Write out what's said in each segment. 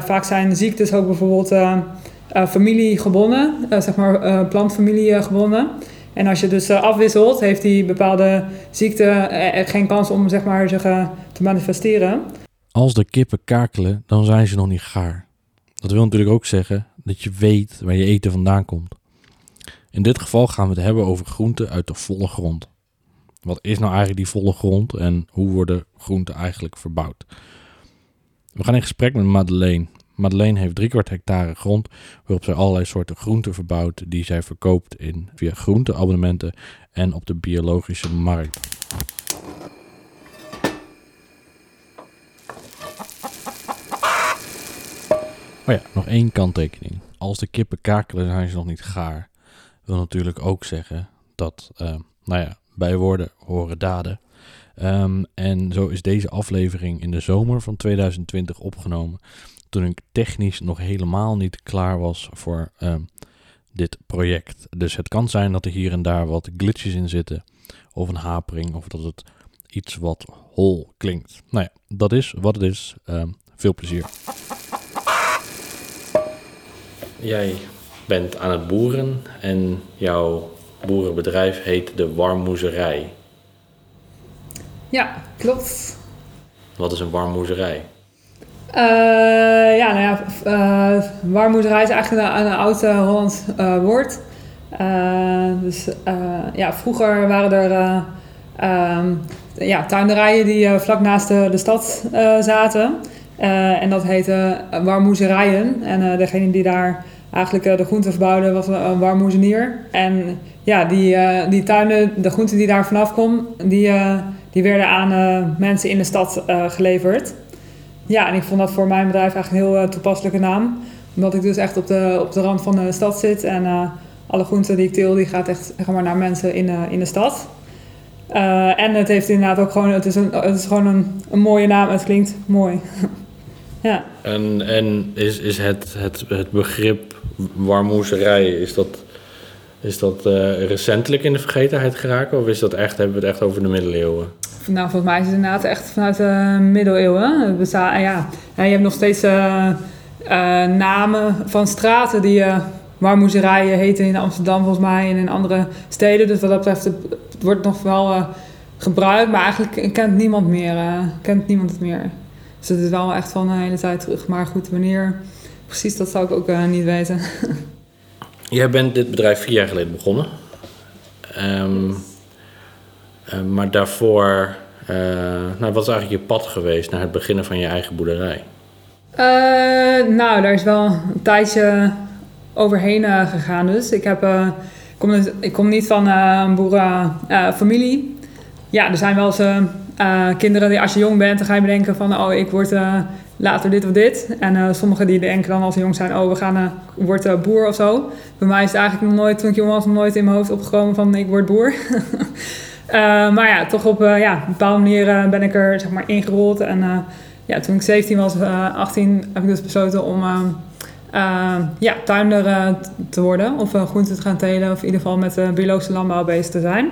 Vaak zijn ziektes ook bijvoorbeeld familiegebonden, plantfamilie gebonden. En als je dus afwisselt, heeft die bepaalde ziekte geen kans om te manifesteren. Als de kippen kakelen, dan zijn ze nog niet gaar. Dat wil natuurlijk ook zeggen dat je weet waar je eten vandaan komt. In dit geval gaan we het hebben over groenten uit de volle grond. Wat is nou eigenlijk die volle grond en hoe worden groenten eigenlijk verbouwd? We gaan in gesprek met Madeleen. Madeleen heeft 3/4 hectare grond waarop zij allerlei soorten groenten verbouwt die zij verkoopt via groenteabonnementen en op de biologische markt. Maar ja, nog één kanttekening. Als de kippen kakelen zijn ze nog niet gaar. Dat wil natuurlijk ook zeggen dat, bij woorden horen daden. En zo is deze aflevering in de zomer van 2020 opgenomen, toen ik technisch nog helemaal niet klaar was voor dit project. Dus het kan zijn dat er hier en daar wat glitches in zitten, of een hapering, of dat het iets wat hol klinkt. Nou ja, dat is wat het is. Veel plezier. Jij bent aan het boeren en jouw boerenbedrijf heet de Warmoezerij. Ja, klopt. Wat is een warmoezerij? Warmoezerij is eigenlijk een oud Hollands woord. Vroeger waren er tuinderijen die vlak naast de stad zaten. En dat heette warmoezerijen. En degene die daar eigenlijk de groenten verbouwde was een warmoezenier. En ja, die tuinen, de groenten die daar vanaf kwam, die werden aan mensen in de stad geleverd. Ja, en ik vond dat voor mijn bedrijf eigenlijk een heel toepasselijke naam. Omdat ik dus echt op de rand van de stad zit. En alle groenten die ik teel, die gaat echt naar mensen in de stad. En het heeft inderdaad ook gewoon, het is gewoon een mooie naam. Het klinkt mooi. Ja. En is het begrip warmoezerij, is dat recentelijk in de vergetenheid geraken? Of hebben we het echt over de middeleeuwen? Nou, volgens mij is het inderdaad echt vanuit de middeleeuwen. Het bestaat, je hebt nog steeds namen van straten die warmoezerijen heten in Amsterdam volgens mij en in andere steden. Dus wat dat betreft het wordt nog wel gebruikt, maar eigenlijk kent niemand het meer. Dus het is wel echt van een hele tijd terug. Maar goed, wanneer precies, dat zou ik ook niet weten. Jij bent dit bedrijf 4 jaar geleden begonnen. Maar daarvoor, wat is eigenlijk je pad geweest naar het beginnen van je eigen boerderij? Daar is wel een tijdje overheen gegaan dus. Ik kom niet van een boerenfamilie. Ja, er zijn wel eens kinderen die, als je jong bent, dan ga je bedenken van, ik word later dit of dit. En sommigen die denken dan als ze jong zijn, ik word boer of zo. Bij mij is het eigenlijk nog nooit, toen ik jong was, nog nooit in mijn hoofd opgekomen van ik word boer. Toch op een bepaalde manier ben ik er ingerold. En toen ik 17 was, 18, heb ik dus besloten om tuinder te worden. Of groenten te gaan telen. Of in ieder geval met biologische landbouw bezig te zijn.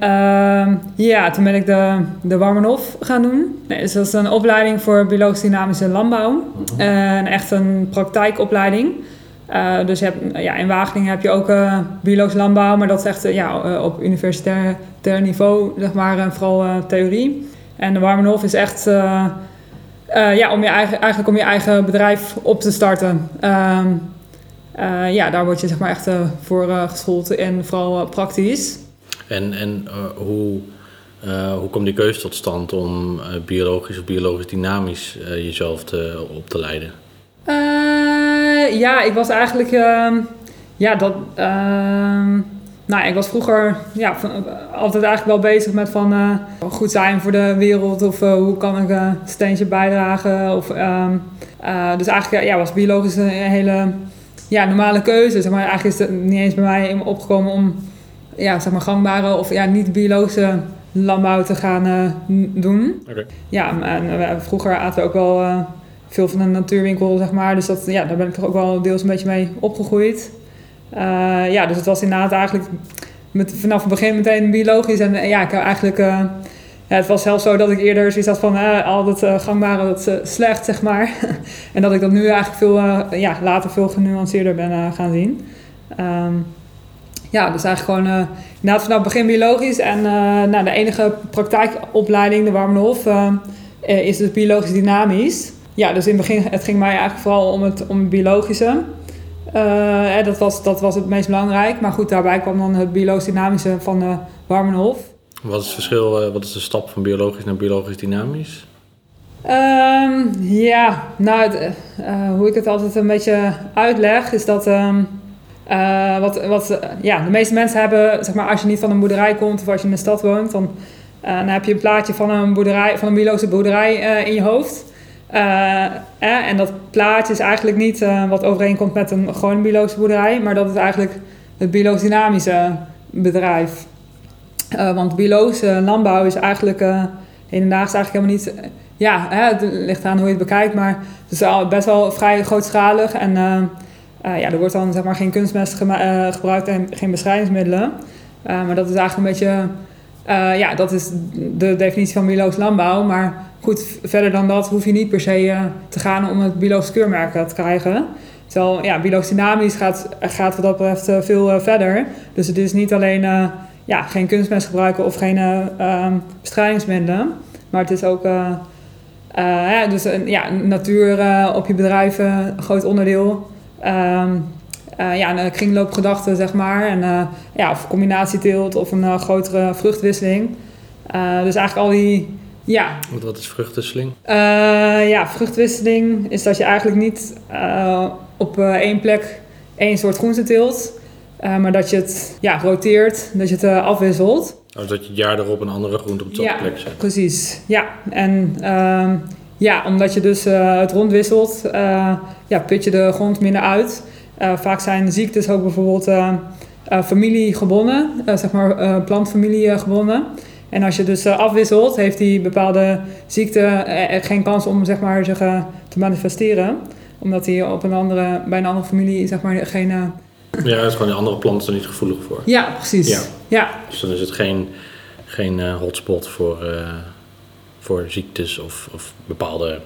En toen ben ik de Warmenhof gaan doen. Nee, dus dat is een opleiding voor biologisch dynamische landbouw. En echt een praktijkopleiding. Dus je hebt, in Wageningen heb je ook biologisch landbouw, maar dat is echt op universitair niveau, en vooral theorie. En de Warmenhof is echt om je eigen bedrijf op te starten. Daar word je echt voor geschoold en vooral praktisch. Hoe komt die keuze tot stand om biologisch of biologisch dynamisch jezelf op te leiden? Ik was eigenlijk... ik was vroeger altijd eigenlijk wel bezig met van goed zijn voor de wereld. Of hoe kan ik een steentje bijdragen. Of, dus eigenlijk was biologisch een hele normale keuze. Eigenlijk is het niet eens bij mij opgekomen om gangbare of niet biologische landbouw te gaan doen. Okay. Ja, en vroeger aten we ook wel... veel van de natuurwinkel, Dus dat, daar ben ik toch ook wel deels een beetje mee opgegroeid. Dus het was inderdaad eigenlijk vanaf het begin meteen biologisch. En ik heb eigenlijk Ja, het was zelfs zo dat ik eerder zoiets had van al dat gangbare, dat slecht, zeg maar. En dat ik dat nu eigenlijk veel later veel genuanceerder ben gaan zien. Dus eigenlijk gewoon inderdaad vanaf het begin biologisch. En de enige praktijkopleiding, de Warmenhof, is dus biologisch dynamisch. Ja, dus in het begin het ging mij eigenlijk vooral om het biologische. Dat was het meest belangrijk. Maar goed, daarbij kwam dan het biologisch dynamische van de Warmenhof. Wat is het verschil? Wat is de stap van biologisch naar biologisch dynamisch? Hoe ik het altijd een beetje uitleg is dat de meeste mensen hebben, zeg maar, als je niet van een boerderij komt of als je in de stad woont, dan heb je een plaatje van een biologische boerderij in je hoofd. En dat plaatje is eigenlijk niet wat overeenkomt met een gewone biologische boerderij, maar dat is eigenlijk het biologisch dynamische bedrijf. Want biologische landbouw is eigenlijk hedendaags eigenlijk helemaal niet... Ja, het ligt aan hoe je het bekijkt, maar het is al best wel vrij grootschalig. En er wordt dan, zeg maar, geen kunstmest gebruikt en geen bestrijdingsmiddelen. Maar dat is eigenlijk een beetje... dat is de definitie van biologisch landbouw. Maar goed, verder dan dat hoef je niet per se te gaan om het biologisch keurmerk te krijgen. Terwijl biologisch dynamisch gaat wat dat betreft veel verder. Dus het is niet alleen... geen kunstmest gebruiken of geen bestrijdingsmiddelen. Maar het is ook natuur op je bedrijf een groot onderdeel. Een kringloopgedachte, zeg maar. En, of combinatieteelt of een grotere vruchtwisseling. Dus eigenlijk al die... Ja. Wat is vruchtwisseling? Vruchtwisseling is dat je eigenlijk niet op één plek één soort groente teelt... maar dat je het roteert, dat je het afwisselt. Dus dat je het jaar erop een andere groente op dezelfde plek zet. Precies, ja. En omdat je dus het rondwisselt, put je de grond minder uit. Vaak zijn ziektes ook bijvoorbeeld familiegebonden, plantfamiliegebonden. En als je dus afwisselt, heeft die bepaalde ziekte geen kans om zich te manifesteren. Omdat die bij een andere familie, zeg maar, geen... Ja, het is gewoon, de andere planten zijn er niet gevoelig voor. Ja, precies. Ja. Ja. Dus dan is het geen hotspot voor ziektes of bepaalde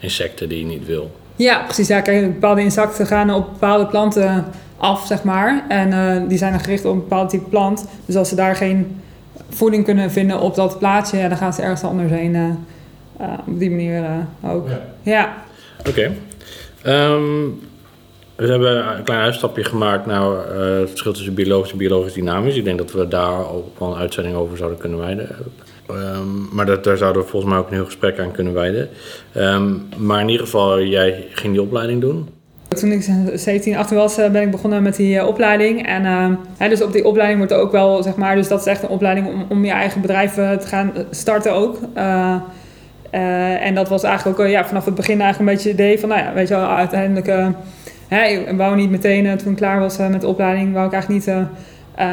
insecten die je niet wil. Ja, precies. Ja, kijk, bepaalde insecten gaan op bepaalde planten af, zeg maar. En die zijn dan gericht op een bepaald type plant. Dus als ze daar geen voeding kunnen vinden op dat plaatsje, dan gaan ze ergens anders heen. Op die manier ook. Ja. Ja. Oké. We hebben een klein uitstapje gemaakt naar het verschil tussen biologisch en biologisch dynamisch. Ik denk dat we daar ook wel een uitzending over zouden kunnen wijden. Maar daar zouden we volgens mij ook een heel gesprek aan kunnen wijden. Maar in ieder geval, jij ging die opleiding doen? Toen ik 17, 18 was, ben ik begonnen met die opleiding. En dus op die opleiding wordt ook wel, zeg maar, dus dat is echt een opleiding om je eigen bedrijf te gaan starten ook. En dat was eigenlijk ook vanaf het begin eigenlijk een beetje het idee van, uiteindelijk... ik wou niet meteen, toen ik klaar was met de opleiding, wou ik eigenlijk niet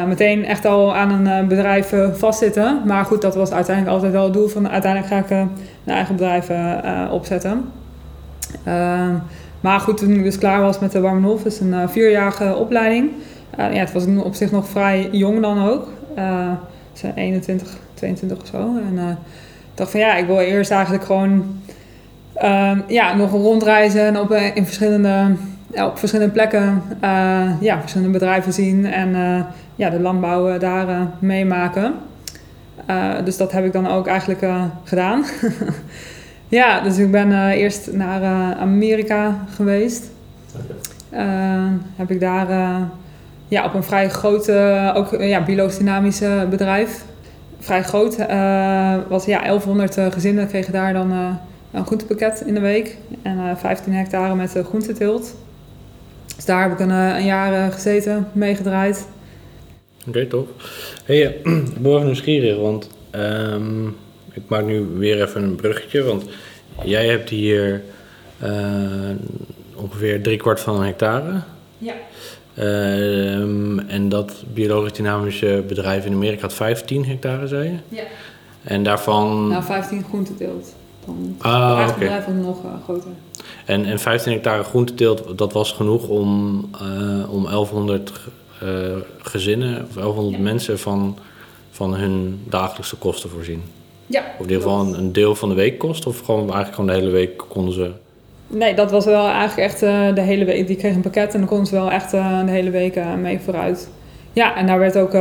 meteen echt al aan een bedrijf vastzitten. Maar goed, dat was uiteindelijk altijd wel het doel van uiteindelijk ga ik een eigen bedrijf opzetten. Maar goed, toen ik dus klaar was met de Warmenhof, dus een 4-jarige opleiding. Het was op zich nog vrij jong dan ook. Ze 21, 22 of zo. En ik dacht van ik wil eerst eigenlijk gewoon nog rondreizen op verschillende plekken verschillende bedrijven zien en de landbouw daar meemaken. Dus dat heb ik dan ook eigenlijk gedaan. Dus ik ben eerst naar Amerika geweest. Heb ik daar op een vrij groot, biologisch dynamisch bedrijf. Vrij groot. Was 1100 gezinnen kregen daar dan een groentepakket in de week. En 15 hectare met groenteteelt. Dus daar heb ik een jaar gezeten, meegedraaid. Oké, top. Hey, ik ben even nieuwsgierig, want ik maak nu weer even een bruggetje. Want jij hebt hier ongeveer 3/4 van een hectare. Ja. En dat biologisch dynamische bedrijf in Amerika had 15 hectare, zei je? Ja. En daarvan... 15 groenteteelt. Het bedrijf was nog groter. En 15 hectare groenteteelt, dat was genoeg om 1100 gezinnen of 1100 mensen van hun dagelijkse kosten voorzien. Ja, of in ieder geval een deel van de week kost? Of gewoon eigenlijk gewoon de hele week konden ze... Nee, dat was wel eigenlijk echt de hele week. Die kreeg een pakket en dan konden ze wel echt de hele week mee vooruit. Ja, en daar werd ook...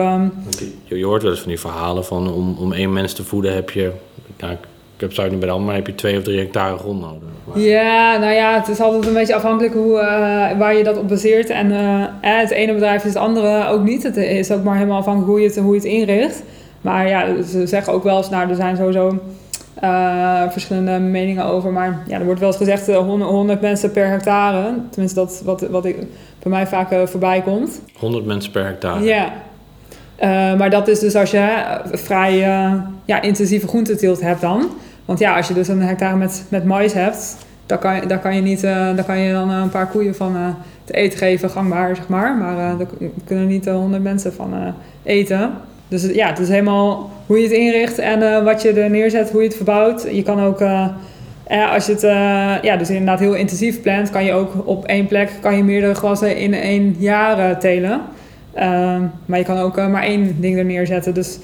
Je hoort wel eens van die verhalen van om één mens te voeden heb je... Nou, ik heb het niet bij de hand, maar heb je 2 of 3 hectare grond nodig. Maar... Ja, nou ja, het is altijd een beetje afhankelijk waar je dat op baseert. En het ene bedrijf is het andere ook niet. Het is ook maar helemaal afhankelijk hoe je het inricht. Maar ja, ze zeggen ook wel eens, nou, er zijn sowieso verschillende meningen over. Maar ja, er wordt wel eens gezegd 100 mensen per hectare. Tenminste, dat wat bij mij vaak voorbij komt. 100 mensen per hectare? Ja. Yeah. Maar dat is dus als je vrij intensieve groenteteelt hebt dan. Want ja, als je dus een hectare met maïs hebt, dan kan je dan een paar koeien van te eten geven, gangbaar zeg maar. Maar daar kunnen niet 100 mensen van eten. Dus ja, het is helemaal hoe je het inricht en wat je er neerzet, hoe je het verbouwt. Je kan ook, als je het dus inderdaad heel intensief plant, kan je ook op één plek meerdere gewassen in één jaar telen. Maar je kan ook maar één ding er neerzetten. Dus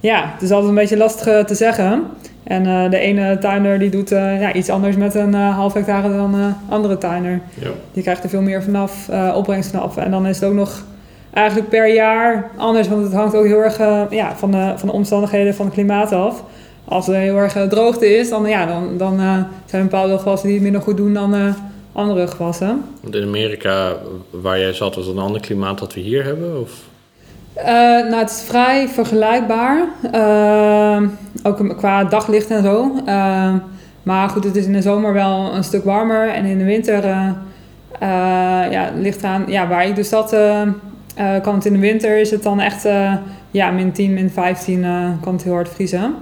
ja, het is altijd een beetje lastig te zeggen. En de ene tuiner die doet iets anders met een half hectare dan de andere tuiner. Ja. Die krijgt er veel meer vanaf, opbrengst vanaf. En dan is het ook nog eigenlijk per jaar anders. Want het hangt ook heel erg van de omstandigheden van het klimaat af. Als er heel erg droogte is, dan zijn er bepaalde gewassen die het minder goed doen dan... andere gewassen. Want in Amerika, waar jij zat, was het een ander klimaat dat we hier hebben? Of? Het is vrij vergelijkbaar. Ook qua daglicht en zo. Maar goed, het is in de zomer wel een stuk warmer. En in de winter ligt eraan... Ja, waar ik dus zat, kan het in de winter... is het dan echt min 10, min 15 kan het heel hard vriezen.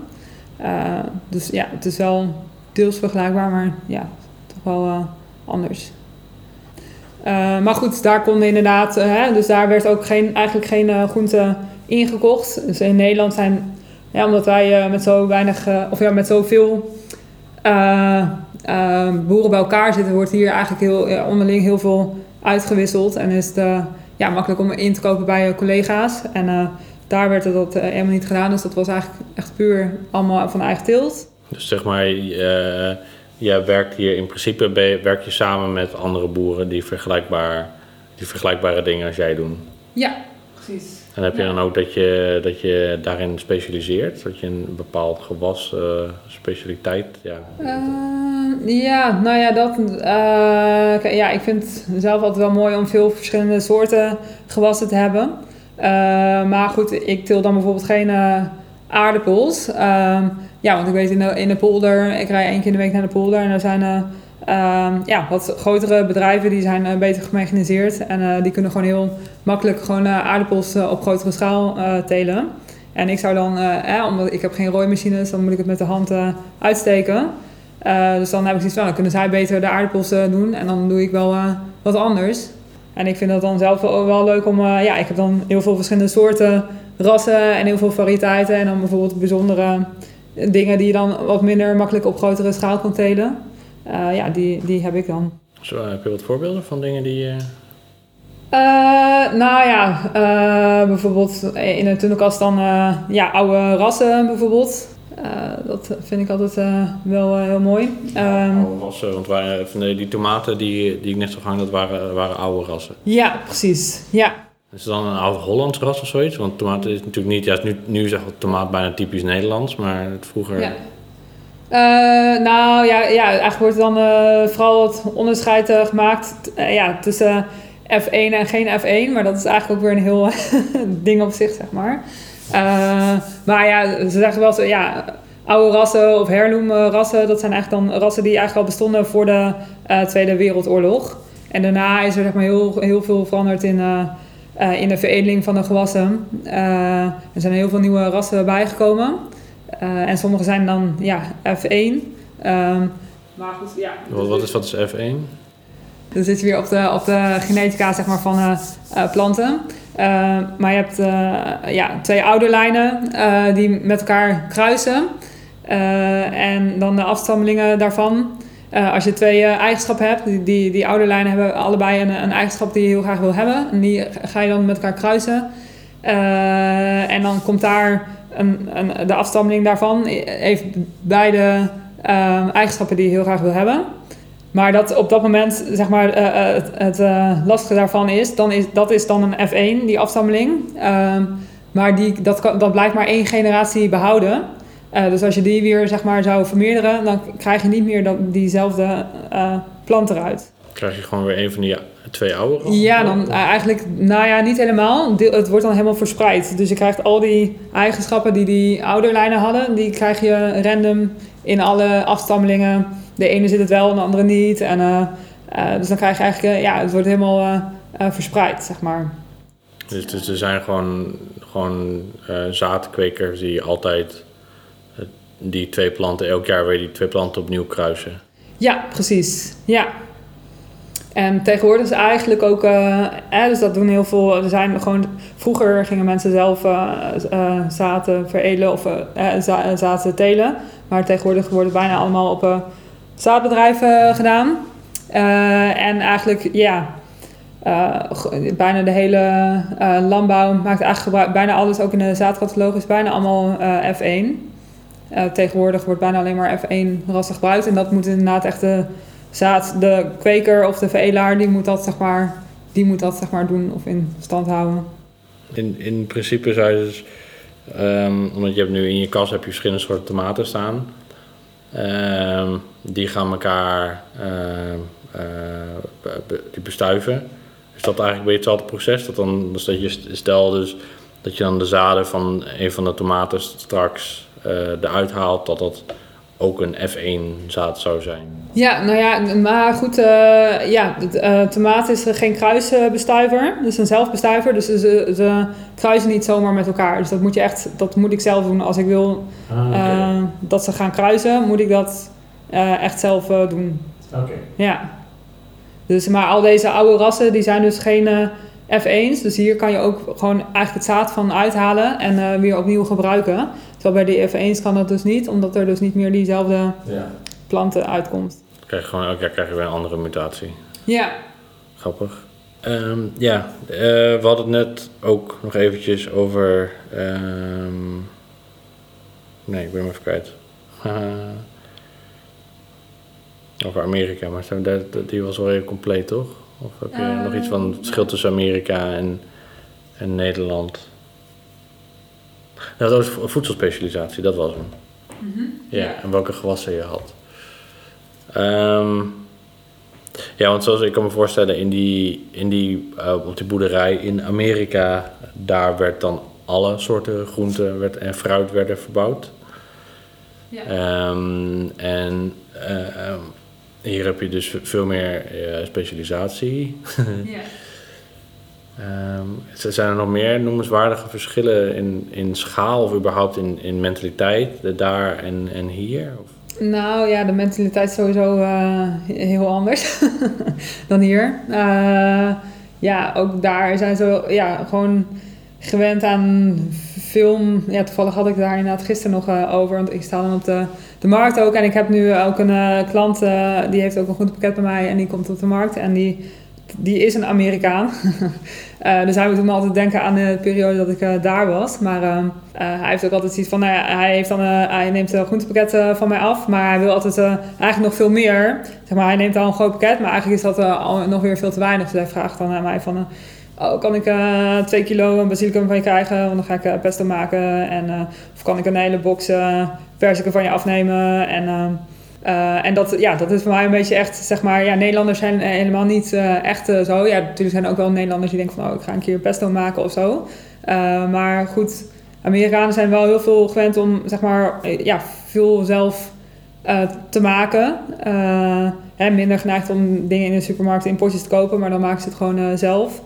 Dus ja, het is wel deels vergelijkbaar, maar ja, toch wel... anders. Maar goed, daar konden inderdaad... dus daar werd ook eigenlijk geen groente ingekocht. Dus in Nederland zijn... Ja, omdat wij met zo weinig... met zoveel boeren bij elkaar zitten... wordt hier eigenlijk onderling heel veel uitgewisseld. En is het makkelijk om in te kopen bij collega's. En daar werd dat helemaal niet gedaan. Dus dat was eigenlijk echt puur allemaal van eigen teelt. Dus zeg maar... Jij werkt hier in principe werk je samen met andere boeren die vergelijkbare dingen als jij doen. Ja, precies. En heb je dan ook dat je daarin specialiseert? Dat je een bepaald gewas specialiteit? Ja. Ik vind het zelf altijd wel mooi om veel verschillende soorten gewassen te hebben. Maar goed, ik til dan bijvoorbeeld geen aardappels. Want ik weet in de polder, ik rij 1 keer in de week naar de polder en er zijn wat grotere bedrijven die zijn beter gemechaniseerd en die kunnen gewoon heel makkelijk aardappels op grotere schaal telen. En ik zou dan, omdat ik heb geen rooimachines, dan moet ik het met de hand uitsteken. Dus dan heb ik zoiets van, dan kunnen zij beter de aardappels doen en dan doe ik wel wat anders. En ik vind dat dan zelf wel leuk om, ik heb dan heel veel verschillende soorten rassen en heel veel variëteiten en dan bijvoorbeeld bijzondere... dingen die je dan wat minder makkelijk op grotere schaal kan telen. Die heb ik dan. Zo, heb je wat voorbeelden van dingen die... bijvoorbeeld in een tunnelkast dan oude rassen bijvoorbeeld. Dat vind ik altijd wel heel mooi. Oude rassen, want die tomaten die ik net zag hangen, dat waren oude rassen. Ja, precies. Ja. Is het dan een oud Hollands ras of zoiets? Want tomaat is natuurlijk niet... Ja, nu zegt tomaat bijna typisch Nederlands, maar het vroeger... Ja. Eigenlijk wordt dan vooral het onderscheid gemaakt tussen F1 en geen F1. Maar dat is eigenlijk ook weer een heel ding op zich, zeg maar. Ze zeggen wel zo... Ja, oude rassen of heirloomrassen, dat zijn eigenlijk dan rassen die eigenlijk al bestonden voor de Tweede Wereldoorlog. En daarna is er zeg maar, heel, heel veel veranderd in de veredeling van de gewassen. Er zijn heel veel nieuwe rassen bijgekomen. En sommige zijn dan F1. Maar goed, ja. Wat is F1? Dan zit je weer op de genetica zeg maar, van planten. Maar je hebt 2 ouderlijnen die met elkaar kruisen. En dan de afstammelingen daarvan. Als je 2 eigenschappen hebt, die ouderlijnen hebben allebei een eigenschap die je heel graag wil hebben. En die ga je dan met elkaar kruisen. En dan komt daar de afstammeling daarvan heeft beide eigenschappen die je heel graag wil hebben. Maar dat op dat moment, zeg maar, het lastige daarvan is dan een F1, die afstammeling. Maar dat blijft maar 1 generatie behouden. Dus als je die weer, zeg maar, zou vermeerderen, dan krijg je niet meer diezelfde plant eruit. Krijg je gewoon weer 1 van die 2 oude? Ja, dan eigenlijk, nou ja, niet helemaal. Het wordt dan helemaal verspreid. Dus je krijgt al die eigenschappen die ouderlijnen hadden, die krijg je random in alle afstammelingen. De ene zit het wel en de andere niet. En, dus dan krijg je eigenlijk, het wordt helemaal verspreid, zeg maar. Dus er zijn gewoon zaadkwekers die altijd die 2 planten elk jaar weer die 2 planten opnieuw kruisen. Ja, precies. Ja. En tegenwoordig is eigenlijk ook, dus dat doen heel veel. Vroeger gingen mensen zelf zaten veredelen of zaten telen. Maar tegenwoordig wordt het bijna allemaal op zaadbedrijven gedaan. En eigenlijk, bijna de hele landbouw maakt eigenlijk bijna alles, ook in de zaadcatalogus, is bijna allemaal F1. Tegenwoordig wordt bijna alleen maar F1-rassen gebruikt. En dat moet inderdaad echt de kweker of de veredelaar, die moet dat doen of in stand houden. In principe zou je dus, omdat je hebt nu in je kas verschillende soorten tomaten staan. Die gaan elkaar bestuiven. Is dat eigenlijk weer hetzelfde proces? Dat je dan de zaden van een van de tomaten straks eruit haalt, dat ook een F1 zaad zou zijn. Ja, nou ja, maar goed, tomaat is geen kruisbestuiver, dus een zelfbestuiver, dus ze kruisen niet zomaar met elkaar. Dus dat moet ik zelf doen. Als ik wil dat ze gaan kruisen, moet ik dat echt zelf doen. Oké. Ja. Dus, maar al deze oude rassen, die zijn dus geen F1's, dus hier kan je ook gewoon eigenlijk het zaad van uithalen en weer opnieuw gebruiken. Terwijl bij de F1's kan dat dus niet, omdat er dus niet meer diezelfde planten uitkomt. Dan krijg je weer een andere mutatie. Ja. Grappig. We hadden het net ook nog eventjes over... nee, ik ben hem even kwijt. Over Amerika, maar die was wel heel compleet, toch? Of heb je nog iets van het verschil tussen Amerika en Nederland? Nou, dat was voedselspecialisatie, dat was hem. Mm-hmm. Ja, en welke gewassen je had. Want zoals ik kan me voorstellen, op die boerderij in Amerika, daar werd dan alle soorten groenten en fruit werden verbouwd. Ja. Hier heb je dus veel meer specialisatie. Ja. Zijn er nog meer noemenswaardige verschillen in schaal of überhaupt in mentaliteit daar en hier? Of? Nou ja, de mentaliteit is sowieso heel anders dan hier. Ook daar zijn ze gewoon gewend aan film. Ja, toevallig had ik daar inderdaad gisteren nog over, want ik sta dan op de markt ook. En ik heb nu ook een klant, die heeft ook een groentepakket bij mij en die komt op de markt en die is een Amerikaan. Dus hij moet me altijd denken aan de periode dat ik daar was. Maar hij heeft ook altijd zoiets van... hij neemt een groentepakket van mij af. Maar hij wil altijd eigenlijk nog veel meer. Zeg maar, hij neemt al een groot pakket. Maar eigenlijk is dat nog weer veel te weinig. Dus hij vraagt dan aan mij van... kan ik 2 kilo een basilicum van je krijgen? Want dan ga ik pesto maken. En, of kan ik een hele box perziken van je afnemen? En dat is voor mij een beetje echt, zeg maar, ja, Nederlanders zijn helemaal niet echt zo. Ja, natuurlijk zijn er ook wel Nederlanders die denken van, ik ga een keer pesto maken of zo. Maar goed, Amerikanen zijn wel heel veel gewend om, zeg maar, veel zelf te maken. Minder geneigd om dingen in de supermarkt in potjes te kopen, maar dan maken ze het gewoon zelf.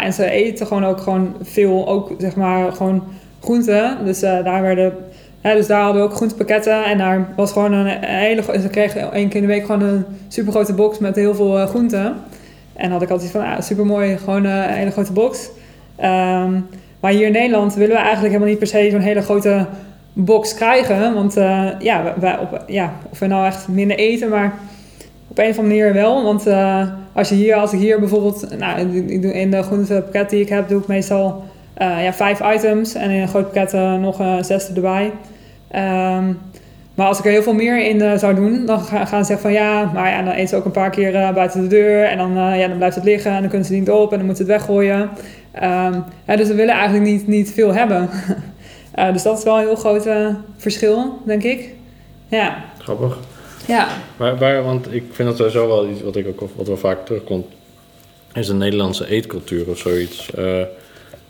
En ze eten gewoon ook gewoon veel, ook zeg maar, gewoon groenten. Dus dus daar hadden we ook groentepakketten en daar was gewoon ze kregen 1 keer in de week gewoon een supergrote box met heel veel groenten. En had ik altijd van, supermooi, gewoon een hele grote box. Maar hier in Nederland willen we eigenlijk helemaal niet per se zo'n hele grote box krijgen. Want of we nou echt minder eten, maar op een of andere manier wel. Want als ik hier bijvoorbeeld, in de groentepakket die ik heb, doe ik meestal 5 items en in een groot pakket nog een 6e erbij. Maar als ik er heel veel meer in zou doen, dan gaan ze zeggen van ja, maar ja, dan eten ze ook een paar keer buiten de deur. En dan blijft het liggen en dan kunnen ze niet op en dan moeten ze het weggooien. Dus ze willen eigenlijk niet veel hebben. Dus dat is wel een heel groot verschil, denk ik. Ja. Grappig. Ja. Maar, want ik vind dat sowieso wel iets wat wel vaak terugkomt. Is de Nederlandse eetcultuur of zoiets. We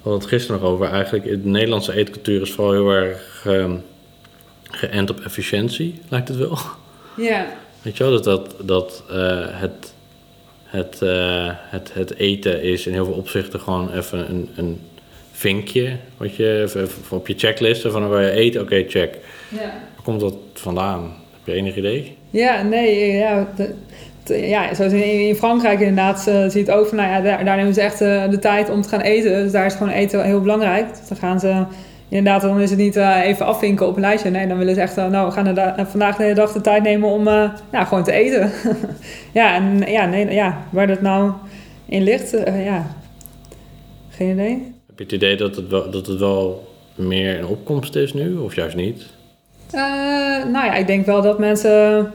hadden het gisteren nog over eigenlijk. De Nederlandse eetcultuur is vooral heel erg geënt op efficiëntie, lijkt het wel. Ja. Yeah. Weet je wel, dat het eten is in heel veel opzichten gewoon even een vinkje. Wat je even op je checklist van waar je eet, oké, check. Yeah. Waar komt dat vandaan? Heb je enig idee? Ja, nee, ja... Ja, zoals in Frankrijk inderdaad zie je het ook van, nou ja, daar nemen ze echt de tijd om te gaan eten. Dus daar is gewoon eten heel belangrijk. Dus dan gaan ze, inderdaad, dan is het niet even afvinken op een lijstje. Nee, dan willen ze echt, we gaan vandaag de hele dag de tijd nemen om gewoon te eten. Waar dat nou in ligt, geen idee. Heb je het idee dat het wel meer in opkomst is nu, of juist niet? Ik denk wel dat mensen...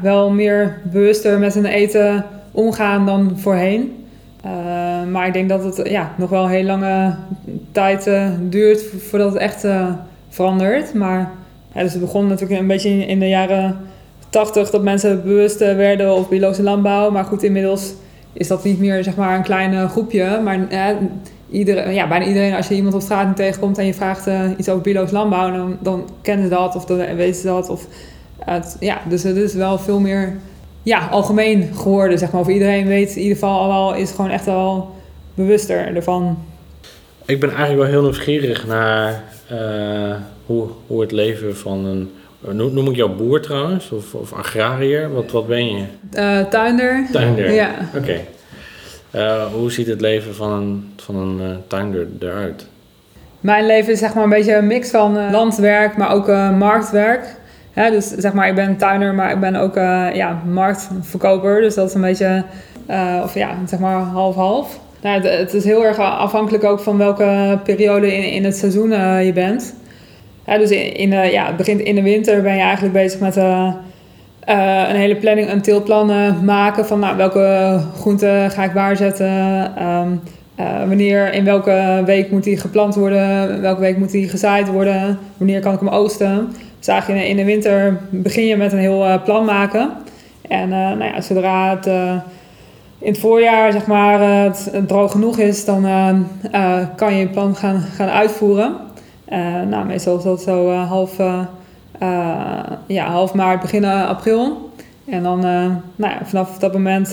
wel meer bewuster met hun eten omgaan dan voorheen. Maar ik denk dat het nog wel een heel lange tijd duurt voordat het echt verandert. Maar dus het begon natuurlijk een beetje in de jaren 80 dat mensen bewust werden op biologische landbouw. Maar goed, inmiddels is dat niet meer zeg maar een klein groepje. Maar bijna iedereen, als je iemand op straat tegenkomt en je vraagt iets over biologische landbouw, dan kennen ze dat of dan weten ze dat. Dus het is wel veel meer algemeen geworden, zeg maar. Of iedereen weet in ieder geval al wel, is gewoon echt wel bewuster ervan. Ik ben eigenlijk wel heel nieuwsgierig naar hoe het leven van een... Noem ik jou boer trouwens? Of agrariër? Wat ben je? Tuinder. Ja. Oké. Hoe ziet het leven van een tuinder eruit? Mijn leven is zeg maar een beetje een mix van landwerk, maar ook marktwerk. Ja, dus zeg maar, ik ben tuiner, maar ik ben ook marktverkoper. Dus dat is een beetje, zeg maar half-half. Nou, het is heel erg afhankelijk ook van welke periode in het seizoen je bent. Ja, dus in de winter ben je eigenlijk bezig met een hele planning, een teeltplan maken. Van welke groenten ga ik waar zetten? Wanneer, in welke week moet die geplant worden? Welke week moet die gezaaid worden? Wanneer kan ik hem oogsten? Dus eigenlijk in de winter begin je met een heel plan maken. En zodra het in het voorjaar zeg maar, het droog genoeg is, dan kan je plan gaan uitvoeren. Meestal is dat zo half maart, begin april. En dan vanaf dat moment,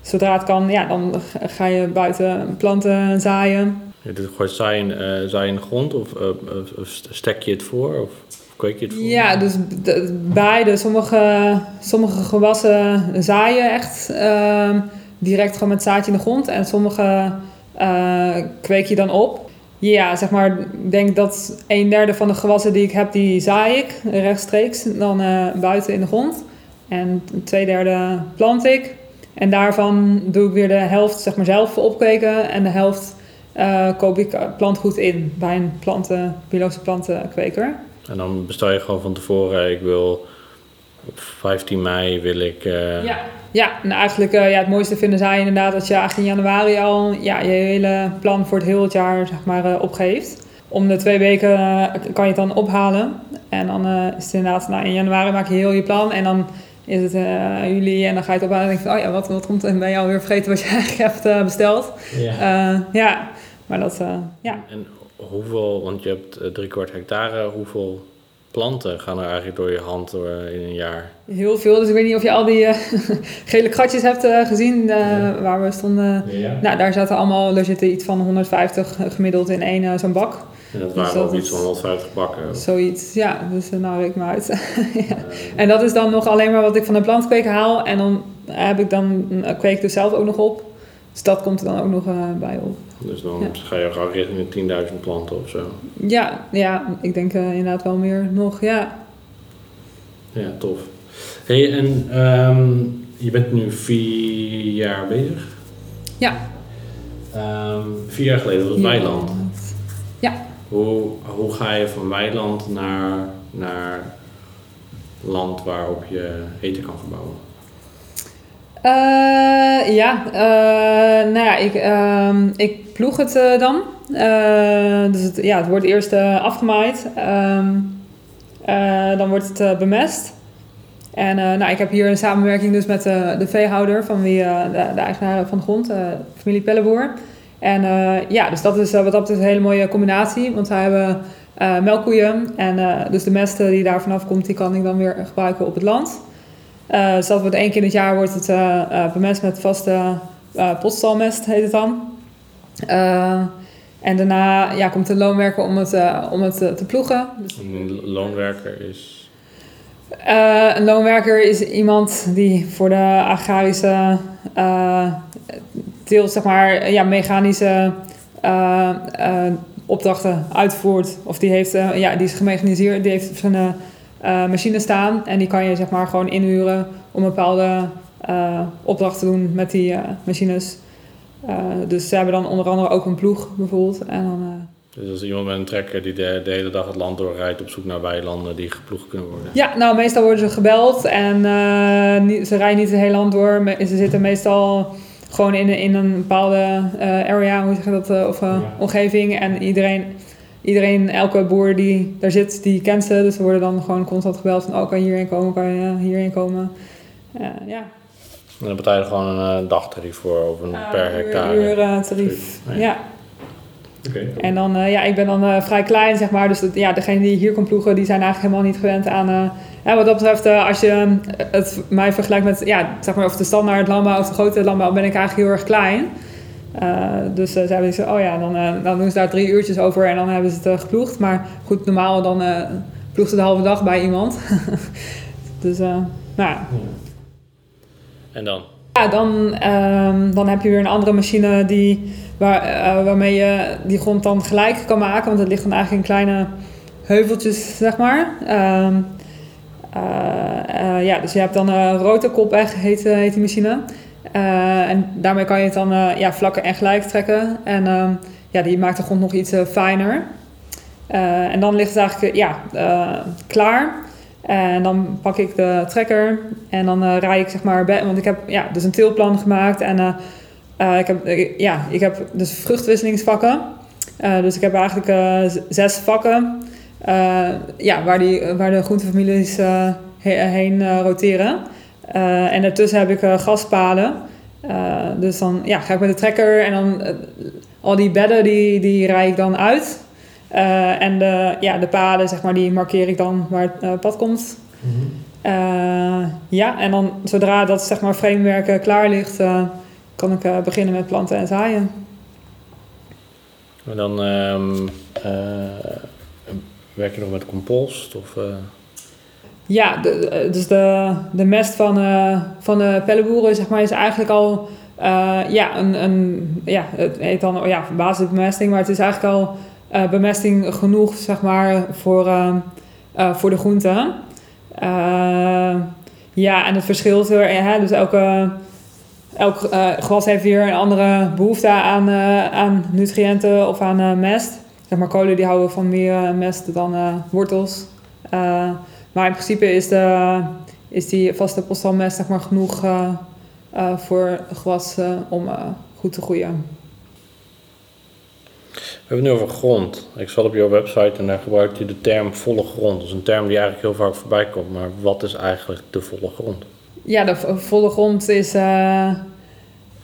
zodra het kan, dan ga je buiten planten zaaien. Je doet gewoon zaaien in de grond of stek je het voor? Of kweek je het voor? Ja, dus beide. Sommige gewassen zaaien echt direct gewoon met zaadje in de grond. En sommige kweek je dan op. Ja, zeg maar, ik denk dat 1/3 van de gewassen die ik heb, die zaai ik rechtstreeks. Dan buiten in de grond. En 2/3 plant ik. En daarvan doe ik weer de helft zeg maar, zelf opkweken en de helft... koop ik plantgoed in bij een biologische plantenkweker. En dan bestel je gewoon van tevoren, ik wil op 15 mei wil ik... het mooiste vinden zij inderdaad dat je eigenlijk in januari al je hele plan voor het hele jaar zeg maar, opgeeft. Om de 2 weken kan je het dan ophalen. En dan is het inderdaad, in januari maak je heel je plan en dan is het juli en dan ga je het ophalen en denk je van, wat komt er bij jou weer vergeten wat je eigenlijk hebt besteld. Ja. Maar dat, En hoeveel, want je hebt 3/4 hectare, hoeveel planten gaan er eigenlijk door je hand in een jaar? Heel veel, dus ik weet niet of je al die gele kratjes hebt gezien waar we stonden. Ja. Nou, daar zaten allemaal, er zitten iets van 150 gemiddeld in één zo'n bak. En dat waren ook iets van 150 bakken. Zoiets, dus reken maar uit. En dat is dan nog alleen maar wat ik van de plantkweek haal. En dan heb ik kweek ik dus zelf ook nog op. Dus dat komt er dan ook nog bij op. Dus dan ga je gauw richting de 10.000 planten of zo. Ja, ik denk inderdaad wel meer nog, Ja, tof. Hey, en je bent nu 4 jaar bezig? Ja. 4 jaar geleden was het weiland. Ja. Hoe ga je van weiland naar land waarop je eten kan verbouwen? Ik ploeg het dan. Dus het wordt eerst afgemaaid. Dan wordt het bemest. En ik heb hier een samenwerking dus met de veehouder van wie de eigenaar van de grond, familie Pelleboer. En dus dat is wat dat betreft een hele mooie combinatie. Want zij hebben melkkoeien. En dus de mest die daar vanaf komt, die kan ik dan weer gebruiken op het land. Dus dat wordt 1 keer in het jaar wordt het bemest met vaste potstalmest, heet het dan. En daarna komt de loonwerker om het te ploegen. Een loonwerker is... een loonwerker is iemand die voor de agrarische teelt, mechanische opdrachten uitvoert. Of die heeft, die is gemechaniseerd, die heeft verschillende machines staan en die kan je gewoon inhuren om een bepaalde opdracht te doen met die machines. Dus ze hebben dan onder andere ook een ploeg bijvoorbeeld. En dan, dus als iemand met een trekker die de hele dag het land doorrijdt op zoek naar weilanden die geploegd kunnen worden? Ja, meestal worden ze gebeld en ze rijden niet het hele land door. Ze zitten meestal gewoon in een bepaalde area, hoe zeg je dat, of omgeving. En iedereen, elke boer die daar zit, die kent ze. Dus ze worden dan gewoon constant gebeld van, kan je hierheen komen, kan je hierheen komen. En dan betaal je gewoon een dagtarief voor of een per hectare? Een uurtarief, ja. Okay, cool. En dan, ik ben dan vrij klein, Dus degene die hier komt ploegen, die zijn eigenlijk helemaal niet gewend aan... wat dat betreft, als je het mij vergelijkt met... of de standaard landbouw of de grote landbouw, ben ik eigenlijk heel erg klein. Dus ze hebben zo, dan doen ze daar 3 uurtjes over en dan hebben ze het geploegd. Maar goed, normaal dan ploegt ze de halve dag bij iemand. Dus, En dan? Ja, dan heb je weer een andere machine waarmee je die grond dan gelijk kan maken. Want het ligt dan eigenlijk in kleine heuveltjes, dus je hebt dan een rotorkopweg, heet die machine. En daarmee kan je het dan vlak en gelijk trekken. En die maakt de grond nog iets fijner. En dan ligt het eigenlijk klaar. En dan pak ik de trekker en dan rij ik want ik heb dus een teeltplan gemaakt en ik heb dus vruchtwisselingsvakken. Dus ik heb eigenlijk 6 vakken waar de groentefamilies heen roteren. En daartussen heb ik graspalen. Dus dan ga ik met de trekker en dan al die bedden die rij ik dan uit. En de paden, die markeer ik dan waar het pad komt. Mm-hmm. En dan zodra dat framewerk klaar ligt, kan ik beginnen met planten en zaaien. En dan werk je nog met compost? Of, Ja, dus de mest van de pelleboeren is eigenlijk al het heet dan basisbemesting, maar het is eigenlijk al bemesting genoeg, voor de groenten. En het verschilt er. Dus elk gewas heeft weer een andere behoefte aan nutriënten of aan mest. Kolen die houden van meer mest dan wortels. Maar in principe is die vaste postalmest genoeg voor gewas om goed te groeien. We hebben het nu over grond. Ik zat op jouw website en daar gebruikte je de term volle grond. Dat is een term die eigenlijk heel vaak voorbij komt. Maar wat is eigenlijk de volle grond? Ja, de volle grond is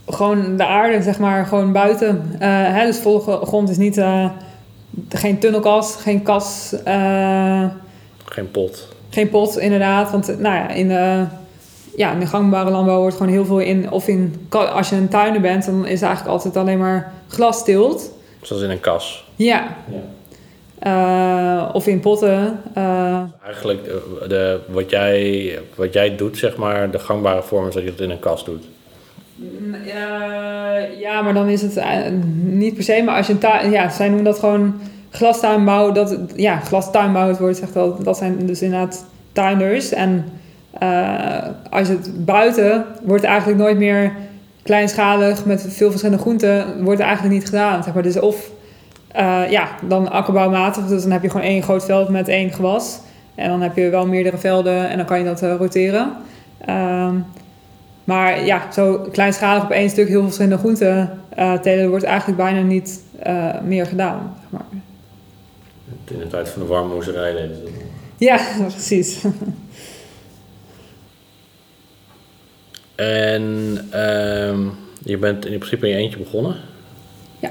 gewoon de aarde, gewoon buiten. Dus volle grond is niet geen tunnelkas, geen kas. Geen pot. Geen pot, inderdaad. Want in de gangbare landbouw wordt gewoon heel veel in... als je een tuiner bent, dan is eigenlijk altijd alleen maar glasteelt. Zoals in een kas. Ja. Of in potten. Eigenlijk wat jij doet, de gangbare vorm is dat je dat in een kas doet. Maar dan is het niet per se. Maar als je zij noemen dat gewoon glastuinbouw. Glastuinbouw het woord zegt wel. Dat zijn dus inderdaad tuinders. En als het buiten wordt eigenlijk nooit meer... kleinschalig met veel verschillende groenten wordt eigenlijk niet gedaan. Zeg maar. Dus of dan akkerbouwmatig, dus dan heb je gewoon één groot veld met één gewas. En dan heb je wel meerdere velden en dan kan je dat roteren. Maar ja, zo kleinschalig op één stuk heel veel verschillende groenten telen wordt eigenlijk bijna niet meer gedaan. Zeg maar. In de tijd van de Warmoezerij deden ze dat. Ja, precies. En je bent in principe in je eentje begonnen. Ja.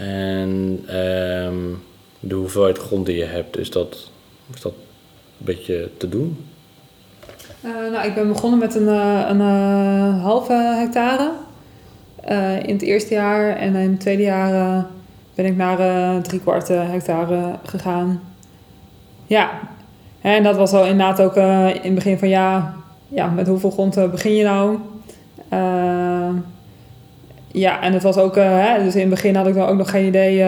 En de hoeveelheid grond die je hebt, is dat een beetje te doen? Ik ben begonnen met een halve hectare in het eerste jaar. En in het tweede jaar ben ik naar 3/4 hectare gegaan. Ja, en dat was al inderdaad ook in het begin van met hoeveel grond begin je nou? En het was ook, dus in het begin had ik dan ook nog geen idee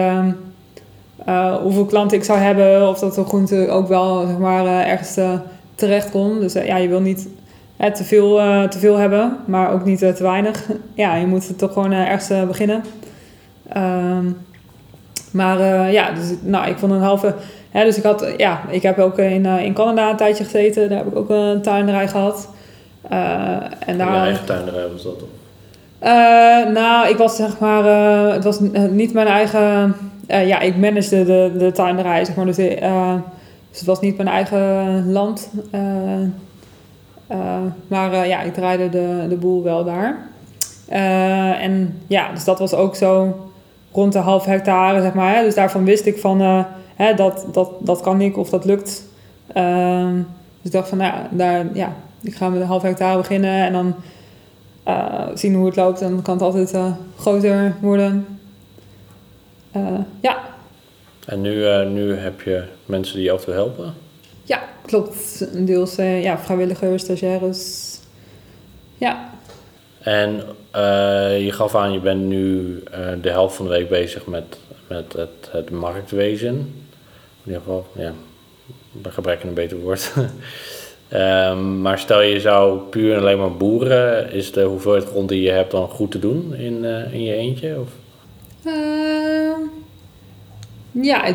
hoeveel klanten ik zou hebben. Of dat de groente ook wel, zeg maar, ergens terecht kon. Dus je wil niet te veel hebben, maar ook niet te weinig. Ja, je moet toch gewoon ergens beginnen. Ik vond een halve... dus ik had, ik heb ook in Canada een tijdje gezeten. Daar heb ik ook een tuinderij gehad. En daar... Je eigen tuinderij was dat toch? Ik was zeg maar... het was niet mijn eigen... ik managede de tuinderij, zeg maar. Dus het was niet mijn eigen land. Ik draaide de boel wel daar. Dus dat was ook zo rond de half hectare, zeg maar. Dus daarvan wist ik van... dat kan ik of dat lukt. Dus ik dacht van, ik ga met een half hectare beginnen en dan zien hoe het loopt. Dan kan het altijd groter worden. En nu heb je mensen die je af wil helpen? Ja, klopt. Deels vrijwilligers, stagiaires. Ja. En je gaf aan, je bent nu de helft van de week bezig met het marktwezen. In ieder geval, bij gebrek aan een beter woord. Maar stel je zou puur en alleen maar boeren, is de hoeveelheid grond die je hebt dan goed te doen in je eentje? Of?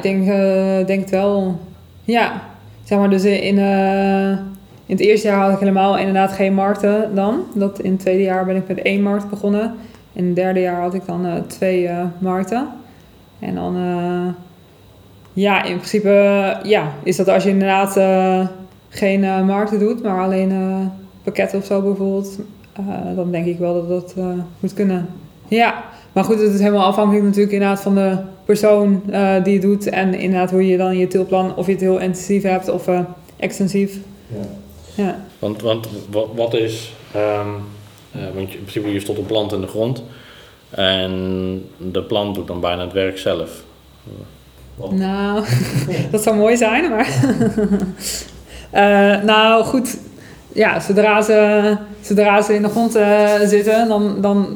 Ik denk het wel. Ja, zeg maar, dus in het eerste jaar had ik helemaal inderdaad geen markten dan. Dat in het tweede jaar ben ik met 1 markt begonnen. In het derde jaar had ik dan 2 markten. En dan... in principe is dat als je inderdaad geen markten doet, maar alleen pakketten of zo bijvoorbeeld, dan denk ik wel dat dat moet kunnen. Ja, maar goed, het is helemaal afhankelijk natuurlijk inderdaad van de persoon die het doet en inderdaad hoe je dan je teelplan, of je het heel intensief hebt of extensief. Ja. Ja. Want wat is, want in principe je stond een plant in de grond en de plant doet dan bijna het werk zelf. Wow. Nou, dat zou mooi zijn, maar... goed. Ja, zodra ze in de grond zitten,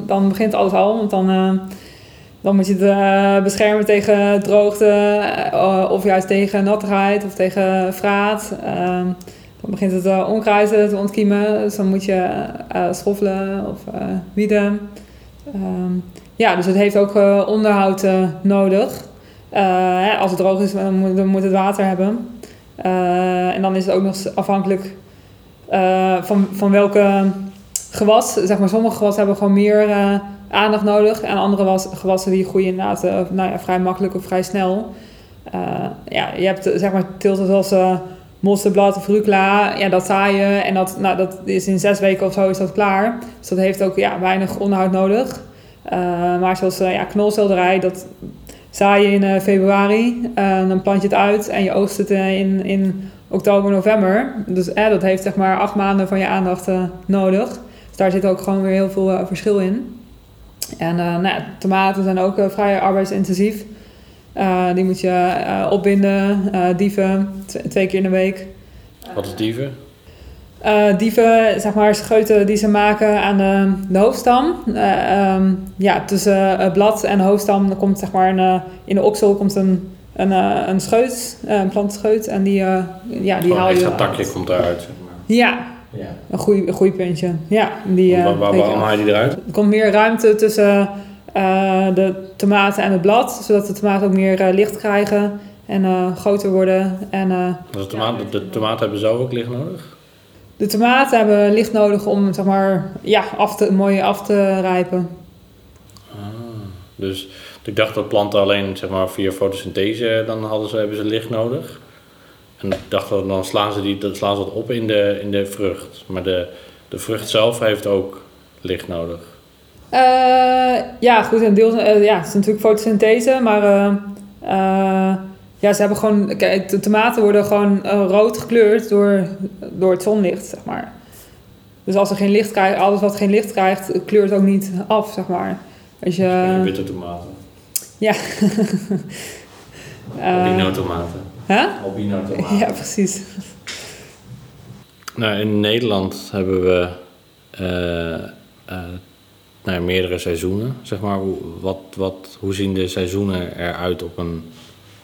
dan begint alles al. Want dan moet je het beschermen tegen droogte, of juist tegen nattigheid of tegen vraat. Dan begint het onkruid te ontkiemen, dus dan moet je schoffelen of wieden. Dus het heeft ook onderhoud nodig. Als het droog is, dan moet het water hebben. En dan is het ook nog afhankelijk van welke gewas. Zeg maar, sommige gewassen hebben gewoon meer aandacht nodig. En andere gewassen die groeien inderdaad vrij makkelijk of vrij snel. Je hebt zeg maar teelten zoals mosterdblad of rucola. Ja, dat zaaien en dat is in 6 weken of zo is dat klaar. Dus dat heeft ook weinig onderhoud nodig. Maar zoals knolselderij, dat... zaai je in februari, dan plant je het uit en je oogst het in oktober, november. Dus dat heeft zeg maar 8 maanden van je aandacht nodig. Dus daar zit ook gewoon weer heel veel verschil in. En tomaten zijn ook vrij arbeidsintensief. Die moet je opbinden, dieven, 2 keer in de week. Wat is dieven? Dieven, zeg maar, scheuten die ze maken aan de hoofdstam. Tussen blad en hoofdstam komt zeg maar in de oksel komt een scheut, een plantscheut. En die haal je... Een extra takje komt daaruit, zeg maar. Ja, Ja. Een goeie puntje. Ja, waarom haal je die eruit? Er komt meer ruimte tussen de tomaten en het blad, zodat de tomaten ook meer licht krijgen en groter worden. En, dus de tomaten hebben zelf ook licht nodig? De tomaten hebben licht nodig om mooi af te rijpen. Ah, dus ik dacht dat planten alleen via fotosynthese hebben ze licht nodig. En ik dacht dat dan slaan ze dat op in de vrucht. Maar de vrucht zelf heeft ook licht nodig. Het is natuurlijk fotosynthese, maar ze hebben gewoon. Kijk, de tomaten worden gewoon rood gekleurd door het zonlicht, Dus als ze geen licht krijgen, alles wat geen licht krijgt, kleurt ook niet af, Als je witte tomaten. Ja. Albino-tomaten. Huh? Albino-tomaten. Ja, precies. Nou, in Nederland hebben we meerdere seizoenen, Hoe zien de seizoenen eruit op een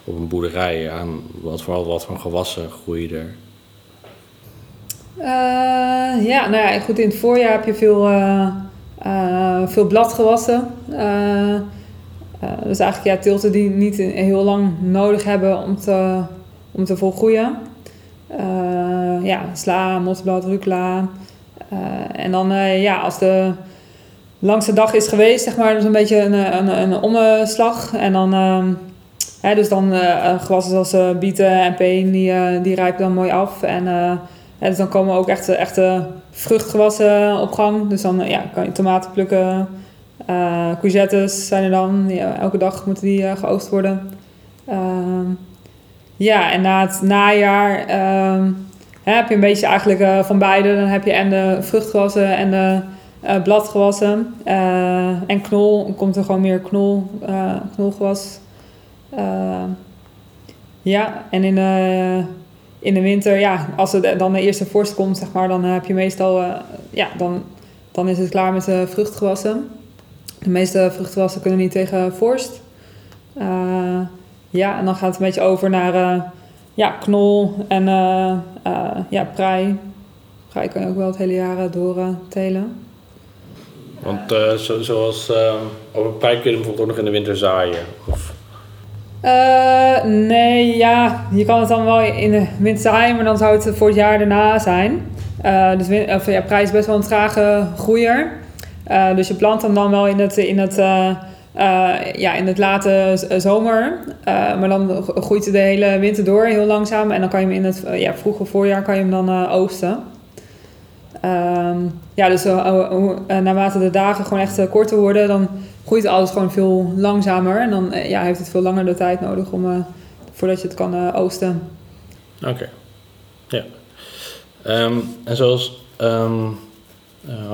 boerderij? Aan wat voor gewassen groeien er? In het voorjaar heb je veel bladgewassen. Dus eigenlijk teelten die niet heel lang nodig hebben om te volgroeien. Sla, mosblad, rucola. Als de langste dag is geweest, dus een beetje een omslag. En dan, gewassen zoals bieten en peen, die rijpen dan mooi af. En dus dan komen ook echte vruchtgewassen op gang. Dus dan kan je tomaten plukken. Courgettes zijn er dan. Ja, elke dag moeten die geoogst worden. En na het najaar heb je een beetje eigenlijk van beide. Dan heb je en de vruchtgewassen en de bladgewassen. En knol. Dan komt er gewoon meer knolgewas. En in de winter, als er dan de eerste vorst komt, dan heb je meestal... dan is het klaar met de vruchtgewassen. De meeste vruchtgewassen kunnen niet tegen vorst. En dan gaat het een beetje over naar knol en prei. Prei kan je ook wel het hele jaar door telen. Want over prei kun je bijvoorbeeld ook nog in de winter zaaien? Of? Je kan het dan wel in de winter zaaien, maar dan zou het voor het jaar daarna zijn. Prei is best wel een trage groeier. Dus je plant hem dan wel in het late zomer. Maar dan groeit hij de hele winter door heel langzaam. En dan kan je hem in het vroege voorjaar kan je hem dan oogsten. Naarmate de dagen gewoon echt korter worden, dan groeit alles gewoon veel langzamer. En dan heeft het veel langer de tijd nodig om, voordat je het kan oogsten. Oké. Ja.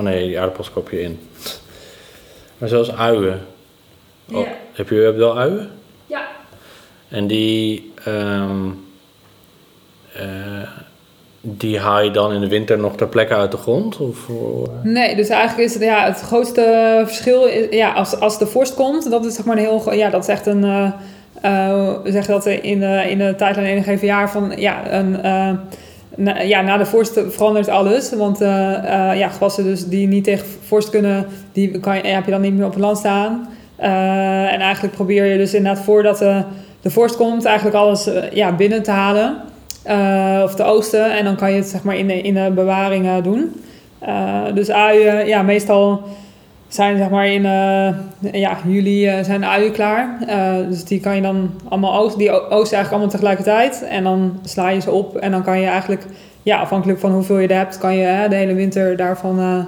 Die aardappels kop je in. Maar zoals uien. Oh, yeah. Heb je wel uien? Ja. En die haal je dan in de winter nog ter plekke uit de grond? Of? Nee, dus eigenlijk is het, het grootste verschil... Als de vorst komt, dat is een heel... dat is echt een... we zeggen dat in de tijdlijn enige jaar van... na de vorst verandert alles. Want gewassen dus die niet tegen vorst kunnen, heb je dan niet meer op het land staan. En eigenlijk probeer je dus inderdaad voordat de vorst komt, eigenlijk alles binnen te halen. Of te oogsten. En dan kan je het in de bewaring doen. Dus uien, meestal zijn juli zijn de uien klaar. Dus die kan je dan allemaal oogsten. Die oogsten eigenlijk allemaal tegelijkertijd. En dan sla je ze op. En dan kan je eigenlijk, afhankelijk van hoeveel je er hebt, kan je de hele winter daarvan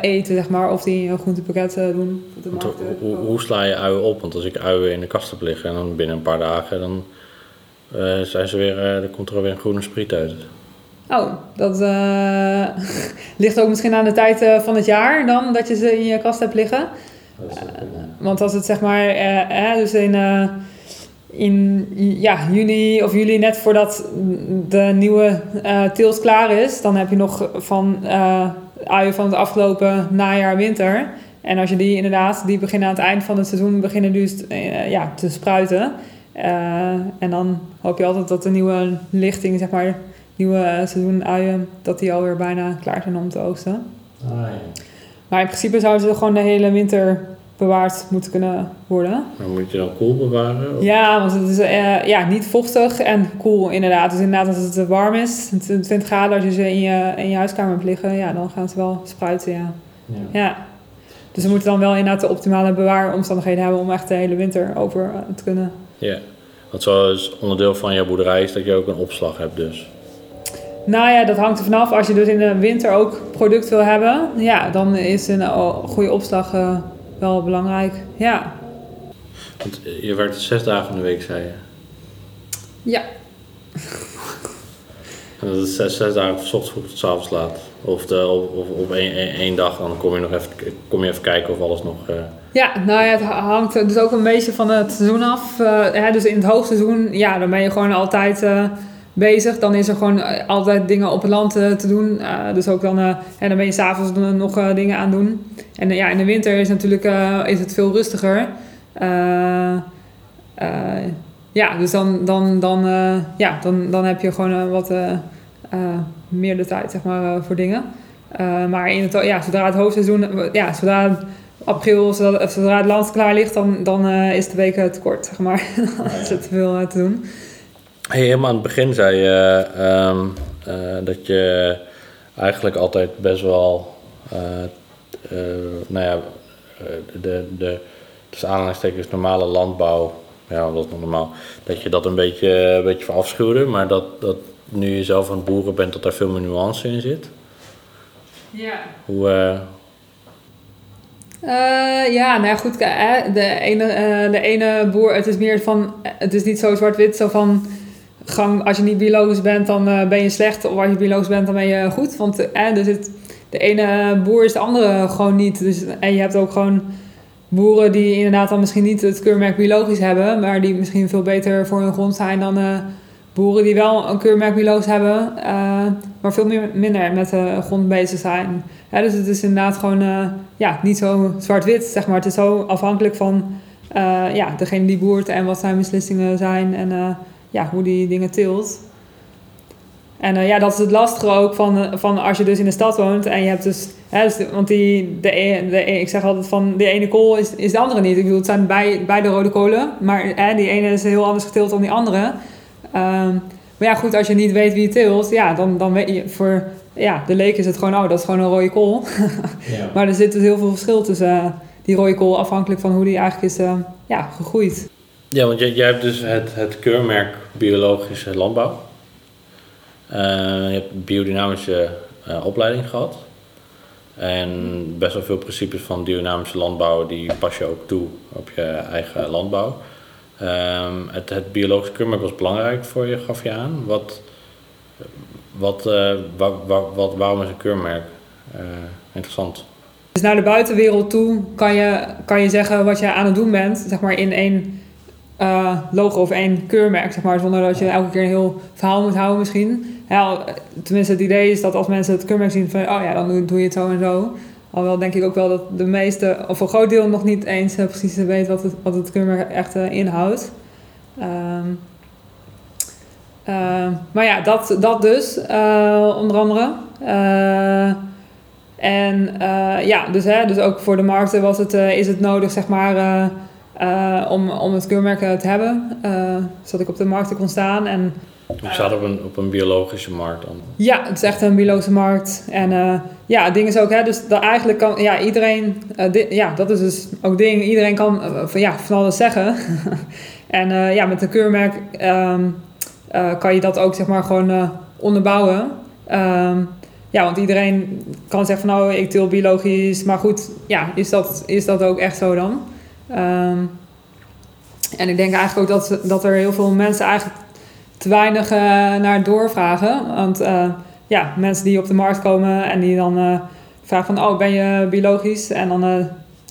eten, Of die groentepakketten doen. Hoe sla je uien op? Want als ik uien in de kast heb liggen en dan binnen een paar dagen, dan zijn ze weer, dan komt er weer een groene spriet uit. Oh, dat ligt ook misschien aan de tijd van het jaar dan, dat je ze in je kast hebt liggen. Want als het juni of juli, net voordat de nieuwe teelt klaar is, dan heb je nog van uien van het afgelopen najaar, winter. En als je die inderdaad, die beginnen aan het eind van het seizoen, beginnen dus te spruiten. En dan hoop je altijd dat de nieuwe lichting nieuwe seizoen uien, dat die alweer bijna klaar zijn om te oogsten. Ah, ja. Maar in principe zouden ze gewoon de hele winter bewaard moeten kunnen worden. Maar moet je dan koel bewaren? Of? Ja, want het is niet vochtig en koel inderdaad. Dus inderdaad als het warm is, 20 graden, als je ze in je huiskamer hebt liggen, ja, dan gaan ze wel spruiten, ja. Dus ze moeten dan wel inderdaad de optimale bewaaromstandigheden hebben om echt de hele winter over te kunnen. Ja, want zo is onderdeel van jouw boerderij is dat je ook een opslag hebt dus. Nou ja, dat hangt er vanaf. Als je dus in de winter ook product wil hebben, ja, dan is een goede opslag wel belangrijk. Ja. Want je werkt 6 dagen in de week, zei je? Ja. En dat is 6 dagen van 's ochtends vroeg tot 's avonds laat. Of op één dag, dan kom je even kijken of alles nog... Ja, nou ja, het hangt dus ook een beetje van het seizoen af. Dus in het hoogseizoen, ja, dan ben je gewoon altijd... bezig, dan is er gewoon altijd dingen op het land te doen. Dus ook dan ben je s'avonds nog dingen aan doen. En in de winter is natuurlijk is het veel rustiger. Dus dan heb je gewoon wat meer de tijd, zeg maar, voor dingen. Maar in zodra het hoofdseizoen, zodra april, zodra het land klaar ligt, dan is de week te kort, zeg maar. Dan is het te veel te doen. Hey, helemaal aan het begin zei je dat je eigenlijk altijd best wel, de tussen aanhalingstekens normale landbouw, ja, dat is nog normaal, dat je dat een beetje van afschuwde, maar dat nu je zelf aan het boeren bent, dat daar veel meer nuance in zit. Ja. Hoe... goed, de ene boer, het is meer van, het is niet zo zwart-wit, zo van... Als je niet biologisch bent, dan ben je slecht. Of als je biologisch bent, dan ben je goed. Want de ene boer is de andere gewoon niet. Dus, en je hebt ook gewoon boeren die inderdaad dan misschien niet het keurmerk biologisch hebben. Maar die misschien veel beter voor hun grond zijn dan boeren die wel een keurmerk biologisch hebben. Maar veel minder met de grond bezig zijn. Dus het is inderdaad gewoon niet zo zwart-wit, zeg maar. Het is zo afhankelijk van degene die boert en wat zijn beslissingen zijn. En... hoe die dingen teelt. En dat is het lastige ook van als je dus in de stad woont en je hebt ik zeg altijd van de ene kool is de andere niet. Ik bedoel, het zijn beide rode kolen, maar die ene is heel anders geteeld dan die andere. Maar als je niet weet wie je teelt, dan weet je voor de leek is het gewoon, dat is gewoon een rode kool. Ja. Maar er zit dus heel veel verschil tussen die rode kool, afhankelijk van hoe die eigenlijk is gegroeid. Ja, want jij hebt dus het keurmerk biologische landbouw. Je hebt een biodynamische opleiding gehad. En best wel veel principes van biodynamische landbouw, die pas je ook toe op je eigen landbouw. Het biologische keurmerk was belangrijk voor je, gaf je aan. Waarom is een keurmerk interessant? Dus naar de buitenwereld toe kan je zeggen wat je aan het doen bent, zeg maar in één... logo of één keurmerk, zeg maar, zonder dat je elke keer een heel verhaal moet houden misschien. Ja, tenminste, het idee is dat als mensen het keurmerk zien van, dan doe je het zo en zo. Alhoewel denk ik ook wel dat de meeste, of een groot deel, nog niet eens precies weet wat het keurmerk echt inhoudt. Dat dus, onder andere. Dus ook voor de markten was het, is het nodig, zeg maar... om het keurmerk te hebben, zodat ik op de markten kon staan. En je staat op een biologische markt dan? Ja, het is echt een biologische markt. En het ding is ook, dus dat eigenlijk kan iedereen... dat is dus ook ding, iedereen kan van alles zeggen. En met een keurmerk kan je dat ook, zeg maar, gewoon onderbouwen. Want iedereen kan zeggen van, ik teel biologisch, maar goed, is dat ook echt zo dan? En ik denk eigenlijk ook dat er heel veel mensen eigenlijk te weinig naar doorvragen. Want mensen die op de markt komen en die dan vragen van, ben je biologisch? En dan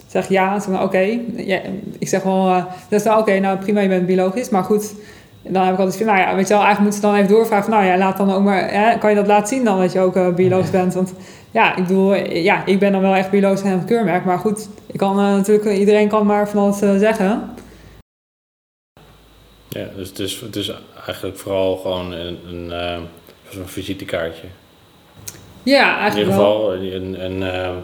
zeg je ja. Zeg maar, oké. Ja, ik zeg wel, dat is nou oké, nou prima, je bent biologisch. Maar goed, dan heb ik altijd van, weet je wel, eigenlijk moeten ze dan even doorvragen van, laat dan ook maar, kan je dat laten zien dan dat je ook biologisch bent? Want ik bedoel, ik ben dan wel echt biologisch en een keurmerk, maar goed, ik kan natuurlijk, iedereen kan maar van alles zeggen. Ja, dus het is eigenlijk vooral gewoon een was een visitekaartje. Ja, eigenlijk wel. In ieder geval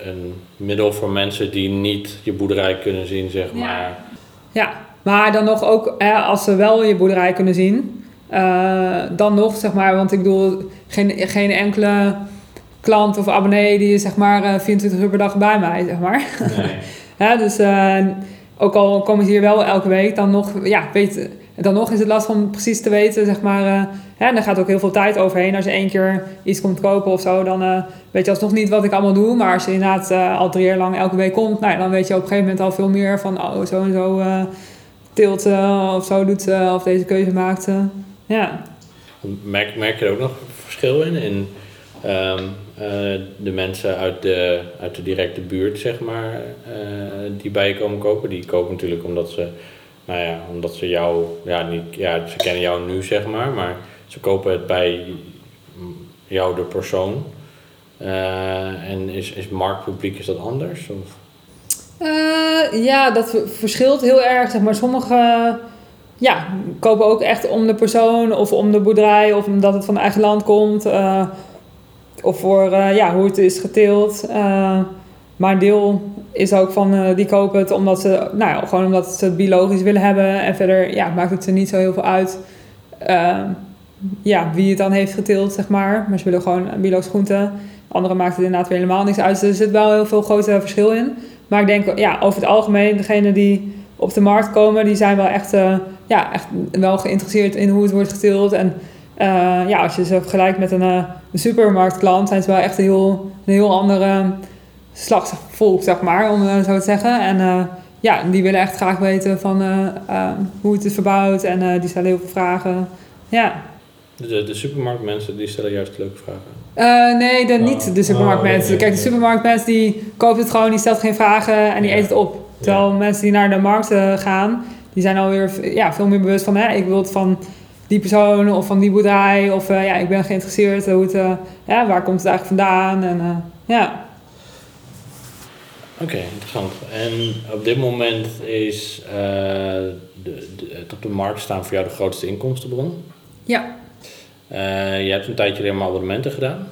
een middel voor mensen die niet je boerderij kunnen zien, zeg maar. Ja, maar dan nog ook, als ze wel je boerderij kunnen zien, dan nog, zeg maar, want ik bedoel, geen enkele klant of abonnee die is, zeg maar, 24 uur per dag bij mij, zeg maar. Nee. Dus ook al komen ze hier wel elke week, dan nog, dan nog is het last om precies te weten, zeg maar. En daar gaat ook heel veel tijd overheen. Als je 1 keer iets komt kopen of zo, dan weet je alsnog niet wat ik allemaal doe. Maar als je inderdaad al 3 jaar lang elke week komt, nou, dan weet je op een gegeven moment al veel meer van zo en zo teelt ze of zo doet ze of deze keuze maakt ze. Ja. Merk je er ook nog verschil in de mensen uit de directe buurt, zeg maar, die bij je komen kopen? Die kopen natuurlijk omdat ze jou, ze kennen jou nu, zeg maar ze kopen het bij jou, de persoon. En is marktpubliek, is dat anders? Of? Ja, dat verschilt heel erg, zeg maar. Sommige kopen ook echt om de persoon of om de boerderij of omdat het van eigen land komt. Of voor hoe het is geteeld. Maar een deel is ook van die kopen het omdat ze, gewoon omdat ze het biologisch willen hebben. En verder maakt het ze niet zo heel veel uit wie het dan heeft geteeld, zeg maar. Maar ze willen gewoon biologisch groente. Anderen maakt het inderdaad weer helemaal niks uit. Dus er zit wel heel veel grote verschil in. Maar ik denk, over het algemeen, degenen die op de markt komen, die zijn wel echt wel geïnteresseerd in hoe het wordt geteeld. En als je ze vergelijkt met een supermarktklant, zijn ze wel echt een heel andere slagvolk, zeg maar, om zo te zeggen. En die willen echt graag weten van hoe het is verbouwd en die stellen heel veel vragen. Ja. De supermarktmensen, die stellen juist leuke vragen? Niet de supermarktmensen. Kijk, de supermarktmensen, die kopen het gewoon, die stelt geen vragen en die eet het op. Terwijl mensen die naar de markt gaan, die zijn alweer veel meer bewust van, ik wil het van die persoon of van die boerderij of ik ben geïnteresseerd hoe het, waar komt het eigenlijk vandaan en Oké, interessant. En op dit moment is het op de markt staan voor jou de grootste inkomstenbron? Ja. Je hebt een tijdje helemaal abonnementen gedaan?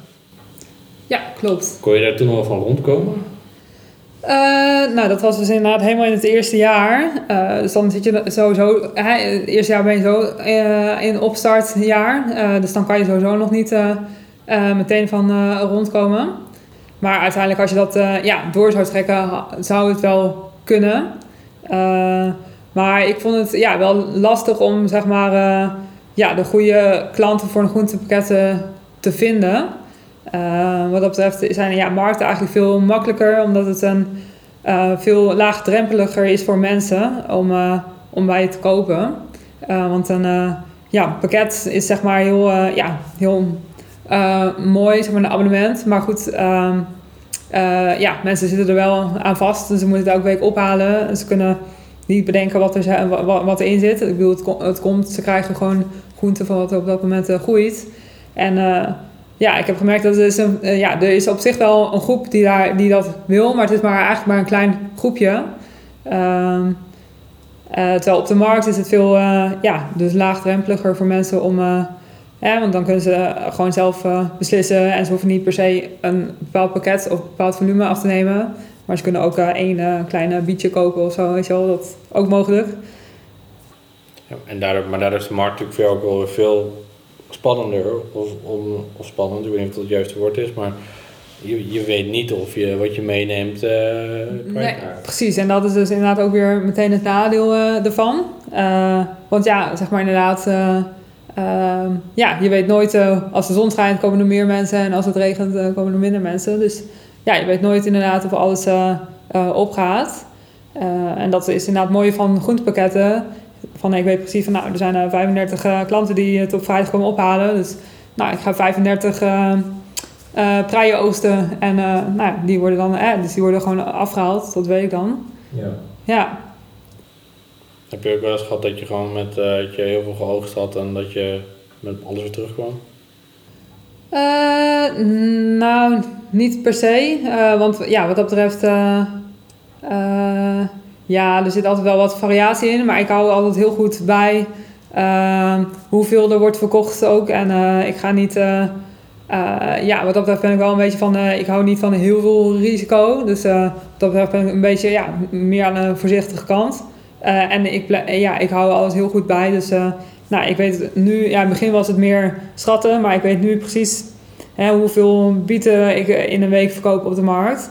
Ja, klopt. Kon je daar toen wel van rondkomen? Dat was dus inderdaad helemaal in het eerste jaar. Dus dan zit je sowieso... Het eerste jaar ben je zo in opstartjaar. Dus dan kan je sowieso nog niet meteen van rondkomen. Maar uiteindelijk als je dat door zou trekken, zou het wel kunnen. Maar ik vond het wel lastig om, zeg maar, de goede klanten voor een groentepakket te vinden. Wat dat betreft zijn markten eigenlijk veel makkelijker, omdat het een veel laagdrempeliger is voor mensen om bij je te kopen. Want een pakket is, zeg maar, heel mooi, zeg maar, een abonnement. Maar goed, mensen zitten er wel aan vast. Dus ze moeten het elke week ophalen. En ze kunnen niet bedenken wat erin zit. Ik bedoel, het komt. Ze krijgen gewoon groente van wat er op dat moment groeit. En ik heb gemerkt dat er is op zich wel een groep die dat wil. Maar het is eigenlijk maar een klein groepje. Terwijl op de markt is het veel dus laagdrempeliger voor mensen om... want dan kunnen ze gewoon zelf beslissen en ze hoeven niet per se een bepaald pakket of een bepaald volume af te nemen. Maar ze kunnen ook één kleine bietje kopen of zo, weet je wel, dat is ook mogelijk. Ja, daardoor is de markt natuurlijk voor jou ook wel veel spannender, of spannend, ik weet niet of dat het juiste woord is, maar je weet niet of je wat je meeneemt precies, en dat is dus inderdaad ook weer meteen het nadeel ervan. Want zeg maar inderdaad... je weet nooit, als de zon schijnt komen er meer mensen en als het regent komen er minder mensen. Dus je weet nooit inderdaad of alles opgaat. En dat is inderdaad het mooie van groentepakketten. Ik weet precies van, er zijn 35 klanten die het op vrijdag komen ophalen. Dus ik ga 35 preien oogsten en die worden dan dus die worden gewoon afgehaald, dat weet ik dan. Ja. Heb je ook wel eens gehad dat je gewoon dat je heel veel geoogst had en dat je met alles weer terugkwam? Niet per se. Want wat dat betreft... er zit altijd wel wat variatie in. Maar ik hou altijd heel goed bij Hoeveel er wordt verkocht ook. En ik ga niet... wat dat betreft ben ik wel een beetje van... ik hou niet van heel veel risico. Dus wat dat betreft ben ik een beetje meer aan de voorzichtige kant. En ik hou alles heel goed bij. Dus ik weet nu... in het begin was het meer schatten. Maar ik weet nu precies hoeveel bieten ik in een week verkoop op de markt.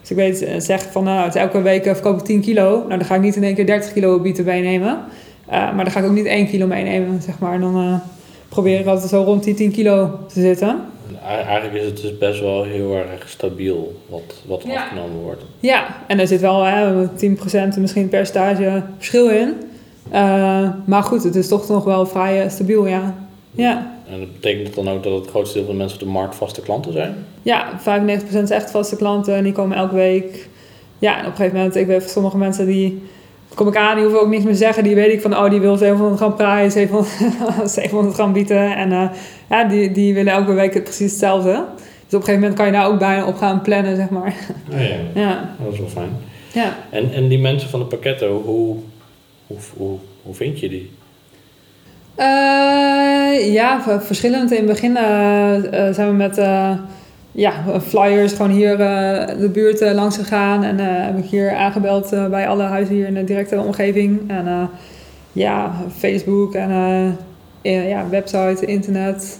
Dus ik weet zeg van... elke week verkoop ik 10 kilo. Nou, dan ga ik niet in één keer 30 kilo bieten meenemen. Maar dan ga ik ook niet 1 kilo meenemen, zeg maar. Dan probeer ik altijd zo rond die 10 kilo te zitten. Eigenlijk is het dus best wel heel erg stabiel wat afgenomen wordt. Ja, en er zit wel 10% misschien percentage verschil in. Maar goed, het is toch nog wel vrij stabiel, ja. En dat betekent dan ook dat het grootste deel van de mensen op de markt vaste klanten zijn? Ja, 95% is echt vaste klanten en die komen elke week. Ja, en op een gegeven moment, ik weet van sommige mensen die... kom ik aan, die hoeven ook niks meer te zeggen. Die weet ik van, die wil 700 gram prijs, 700 gram bieten. En die willen elke week precies hetzelfde. Dus op een gegeven moment kan je daar ook bijna op gaan plannen, zeg maar. Ja, dat is wel fijn. Ja. En die mensen van de pakketten, hoe vind je die? Verschillend. In het begin zijn we met... flyers gewoon hier de buurt langs gegaan. En heb ik hier aangebeld bij alle huizen hier in de directe omgeving. En Facebook en website, internet.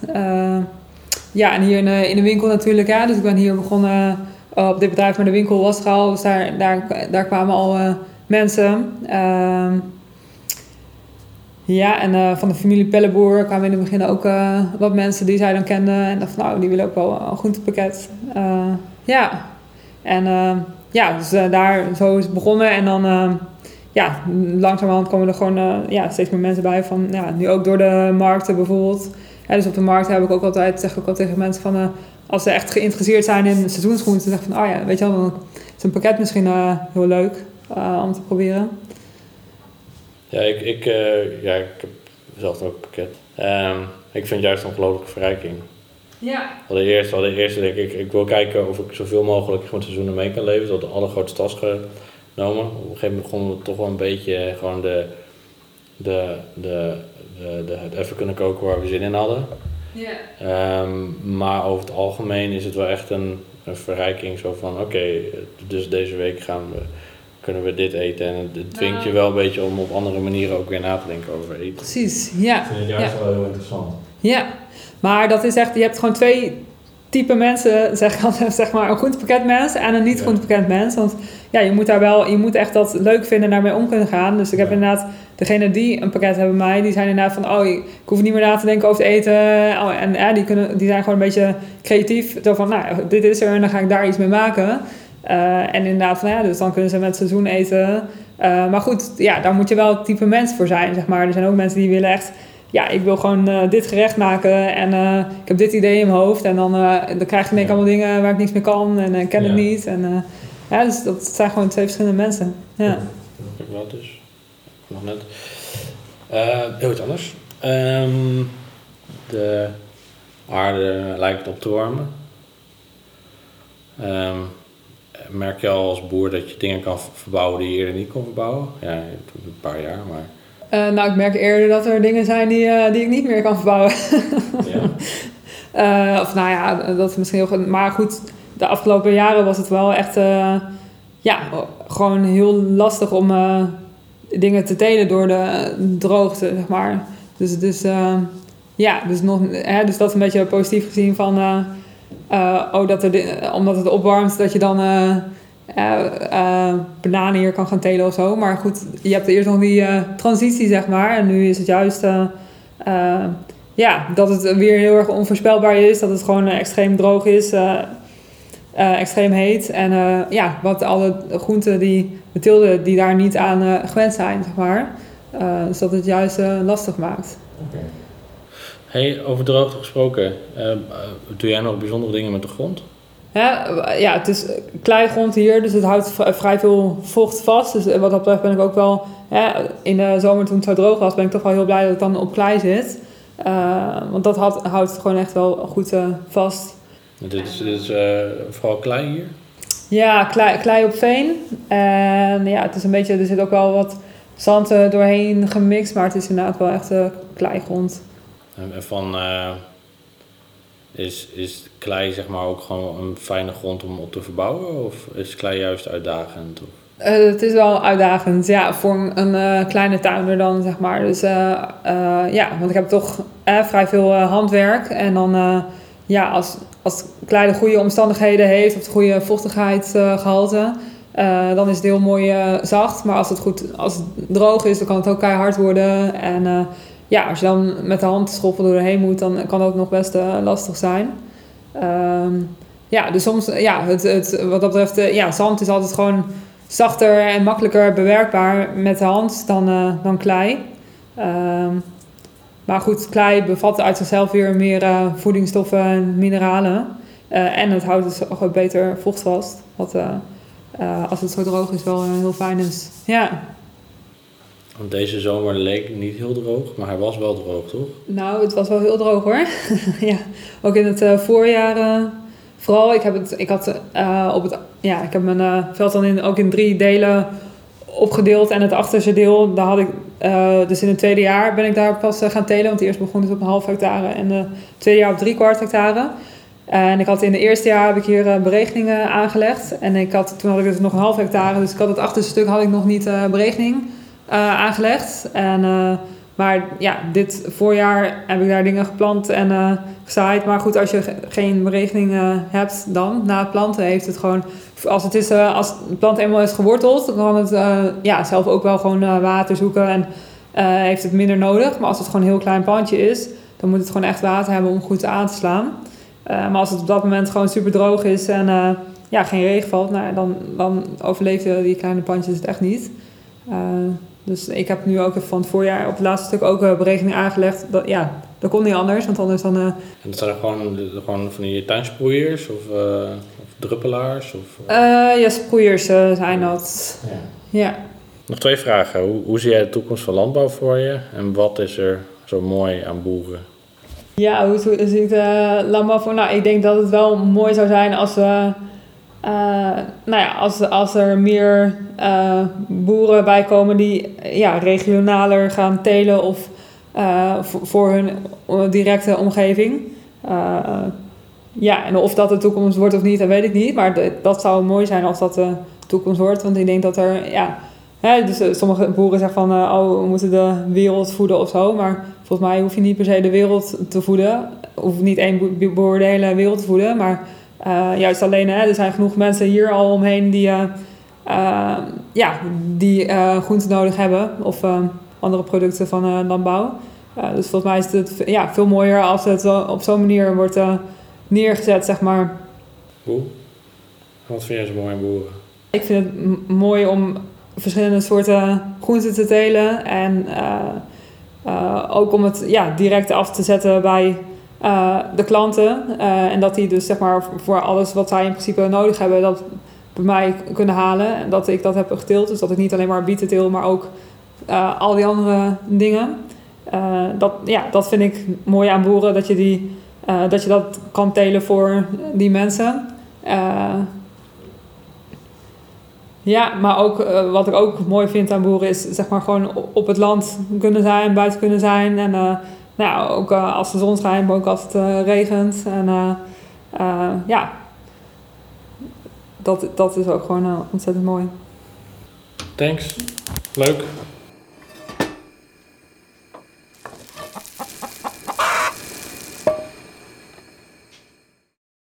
En hier in de winkel natuurlijk. Ja. Dus ik ben hier begonnen op dit bedrijf, maar de winkel was er al. Dus daar kwamen al mensen. Van de familie Pelleboer kwamen in het begin ook wat mensen die zij dan kenden. En dacht van, die willen ook wel een groentepakket. Dus daar zo is het begonnen. En dan, langzamerhand komen er gewoon steeds meer mensen bij. Van, nu ook door de markten bijvoorbeeld. Dus op de markt heb ik ook altijd, zeg ik al tegen mensen van... als ze echt geïnteresseerd zijn in seizoensgroenten, dan zeg ik van, weet je wel, dan is een pakket misschien heel leuk om te proberen. Ja, ik heb zelf ook een pakket. Ik vind het juist een ongelooflijke verrijking. Ja. Allereerst denk ik, ik wil kijken of ik zoveel mogelijk met seizoenen mee kan leven. Dat de allergrootste tas genomen. Op een gegeven moment begonnen we toch wel een beetje gewoon het even kunnen koken waar we zin in hadden. Ja. Maar over het algemeen is het wel echt een verrijking. Zo van, oké, dus deze week kunnen we dit eten. En het dwingt je wel een beetje om op andere manieren ook weer na te denken over eten. Precies, ja. Ik vind het juist wel heel interessant. Ja, maar dat is echt, je hebt gewoon twee typen mensen, zeg maar, een goed pakket mens en een niet goed pakket mens. Want je moet echt dat leuk vinden en daarmee om kunnen gaan. Dus ik heb inderdaad, degene die een pakket hebben bij mij, die zijn inderdaad van, ik hoef niet meer na te denken over het eten. Die zijn gewoon een beetje creatief. Zo van, dit is er en dan ga ik daar iets mee maken. En inderdaad, dus dan kunnen ze met seizoen eten. Maar goed, daar moet je wel het type mens voor zijn, zeg maar. Er zijn ook mensen die willen echt... ik wil gewoon dit gerecht maken en ik heb dit idee in mijn hoofd. En dan krijg je allemaal dingen waar ik niks mee kan en ik ken het niet. En, dus dat zijn gewoon twee verschillende mensen. Ja. Ik wel dus. Nog net. Heel iets anders. De aarde lijkt op te warmen. Merk je al als boer dat je dingen kan verbouwen die je eerder niet kon verbouwen? Ja, een paar jaar, maar... ik merk eerder dat er dingen zijn die ik niet meer kan verbouwen. Ja. Dat is misschien heel goed. Maar goed, de afgelopen jaren was het wel echt... gewoon heel lastig om dingen te telen door de droogte, zeg maar. Dus dat is een beetje positief gezien van... omdat het opwarmt dat je dan bananen hier kan gaan telen of zo. Maar goed, je hebt eerst nog die transitie, zeg maar. En nu is het juist dat het weer heel erg onvoorspelbaar is. Dat het gewoon extreem droog is, extreem heet. En wat alle groenten die we tilden, die daar niet aan gewend zijn, zeg maar. Dus dat het juist lastig maakt. Okay. Hey, over droogte gesproken, doe jij nog bijzondere dingen met de grond? Ja, het is kleigrond hier, dus het houdt vrij veel vocht vast. Dus wat dat betreft ben ik ook wel, in de zomer toen het zo droog was, ben ik toch wel heel blij dat het dan op klei zit. Want dat houdt het gewoon echt wel goed vast. Dit is vooral klei hier? Ja, klei op veen. En het is een beetje, er zit ook wel wat zand doorheen gemixt, maar het is inderdaad wel echt kleigrond. En van is klei zeg maar ook gewoon een fijne grond om op te verbouwen, of is klei juist uitdagend? Het is wel uitdagend, ja, voor een kleine tuinder dan, zeg maar. Dus ja, want ik heb toch vrij veel handwerk. En dan, ja, als klei de goede omstandigheden heeft of de goede vochtigheidsgehalte, dan is het heel mooi zacht. Maar als het droog is, dan kan het ook keihard worden. En ja, als je dan met de hand schoppen doorheen moet, dan kan dat nog best lastig zijn. Ja, dus soms, ja, wat dat betreft, ja, zand is altijd gewoon zachter en makkelijker bewerkbaar met de hand dan klei. Maar goed, klei bevat uit zichzelf weer meer voedingsstoffen en mineralen. En het houdt dus ook beter vocht vast. Wat als het zo droog is wel heel fijn is. Ja. Want deze zomer leek niet heel droog, maar hij was wel droog, toch? Nou, het was wel heel droog hoor. Ja, ook in het voorjaar. Vooral, ik heb mijn veld dan ook in 3 delen opgedeeld. En het achterste deel, daar had ik, dus in het tweede jaar ben ik daar pas gaan telen. Want eerst begon het op een half hectare en het tweede jaar op 3/4 hectare. En ik had in het eerste jaar heb ik hier berekeningen aangelegd. En toen had ik dus nog een half hectare. Dus ik had het achterste stuk had ik nog niet berekening aangelegd. En, maar ja, dit voorjaar heb ik daar dingen geplant en gezaaid. Maar goed, als je geen berekening hebt dan, na het planten heeft het gewoon... Als de plant eenmaal is geworteld, dan kan het zelf ook wel gewoon water zoeken. En heeft het minder nodig. Maar als het gewoon een heel klein plantje is, dan moet het gewoon echt water hebben om goed aan te slaan. Maar als het op dat moment gewoon super droog is en geen regen valt, nou, dan overleven die kleine plantjes het echt niet. Dus ik heb nu ook van het voorjaar op het laatste stuk ook berekening aangelegd. Dat, ja, dat kon niet anders, want anders dan... En dat zijn gewoon van die tuinsproeiers of druppelaars? Sproeiers zijn dat. Ja. Ja. Nog 2 vragen. Hoe zie jij de toekomst van landbouw voor je? En wat is er zo mooi aan boeren? Ja, hoe zie ik de landbouw voor? Nou, ik denk dat het wel mooi zou zijn als we... als er meer boeren bij komen die regionaler gaan telen of voor hun directe omgeving. En of dat de toekomst wordt of niet, dat weet ik niet. Maar dat zou mooi zijn als dat de toekomst wordt. Want ik denk dat er, dus sommige boeren zeggen van, we moeten de wereld voeden of zo. Maar volgens mij hoef je niet per se de wereld te voeden. Hoef niet één boer de hele wereld te voeden, maar... juist alleen, er zijn genoeg mensen hier al omheen die groenten nodig hebben of andere producten van landbouw. Dus volgens mij is het veel mooier als het op zo'n manier wordt neergezet, zeg maar. Hoe? Wat vind jij zo mooi aan boeren? Ik vind het mooi om verschillende soorten groenten te telen en ook om het direct af te zetten bij... de klanten en dat die dus zeg maar voor alles wat zij in principe nodig hebben dat bij mij kunnen halen en dat ik dat heb geteeld, dus dat ik niet alleen maar bieten teel, maar ook al die andere dingen. Dat vind ik mooi aan boeren, dat je dat je dat kan telen voor die mensen. Maar ook wat ik ook mooi vind aan boeren is zeg maar gewoon op het land kunnen zijn, buiten kunnen zijn en ook als de zon schijnt, maar ook als het regent. En dat is ook gewoon ontzettend mooi. Thanks. Leuk.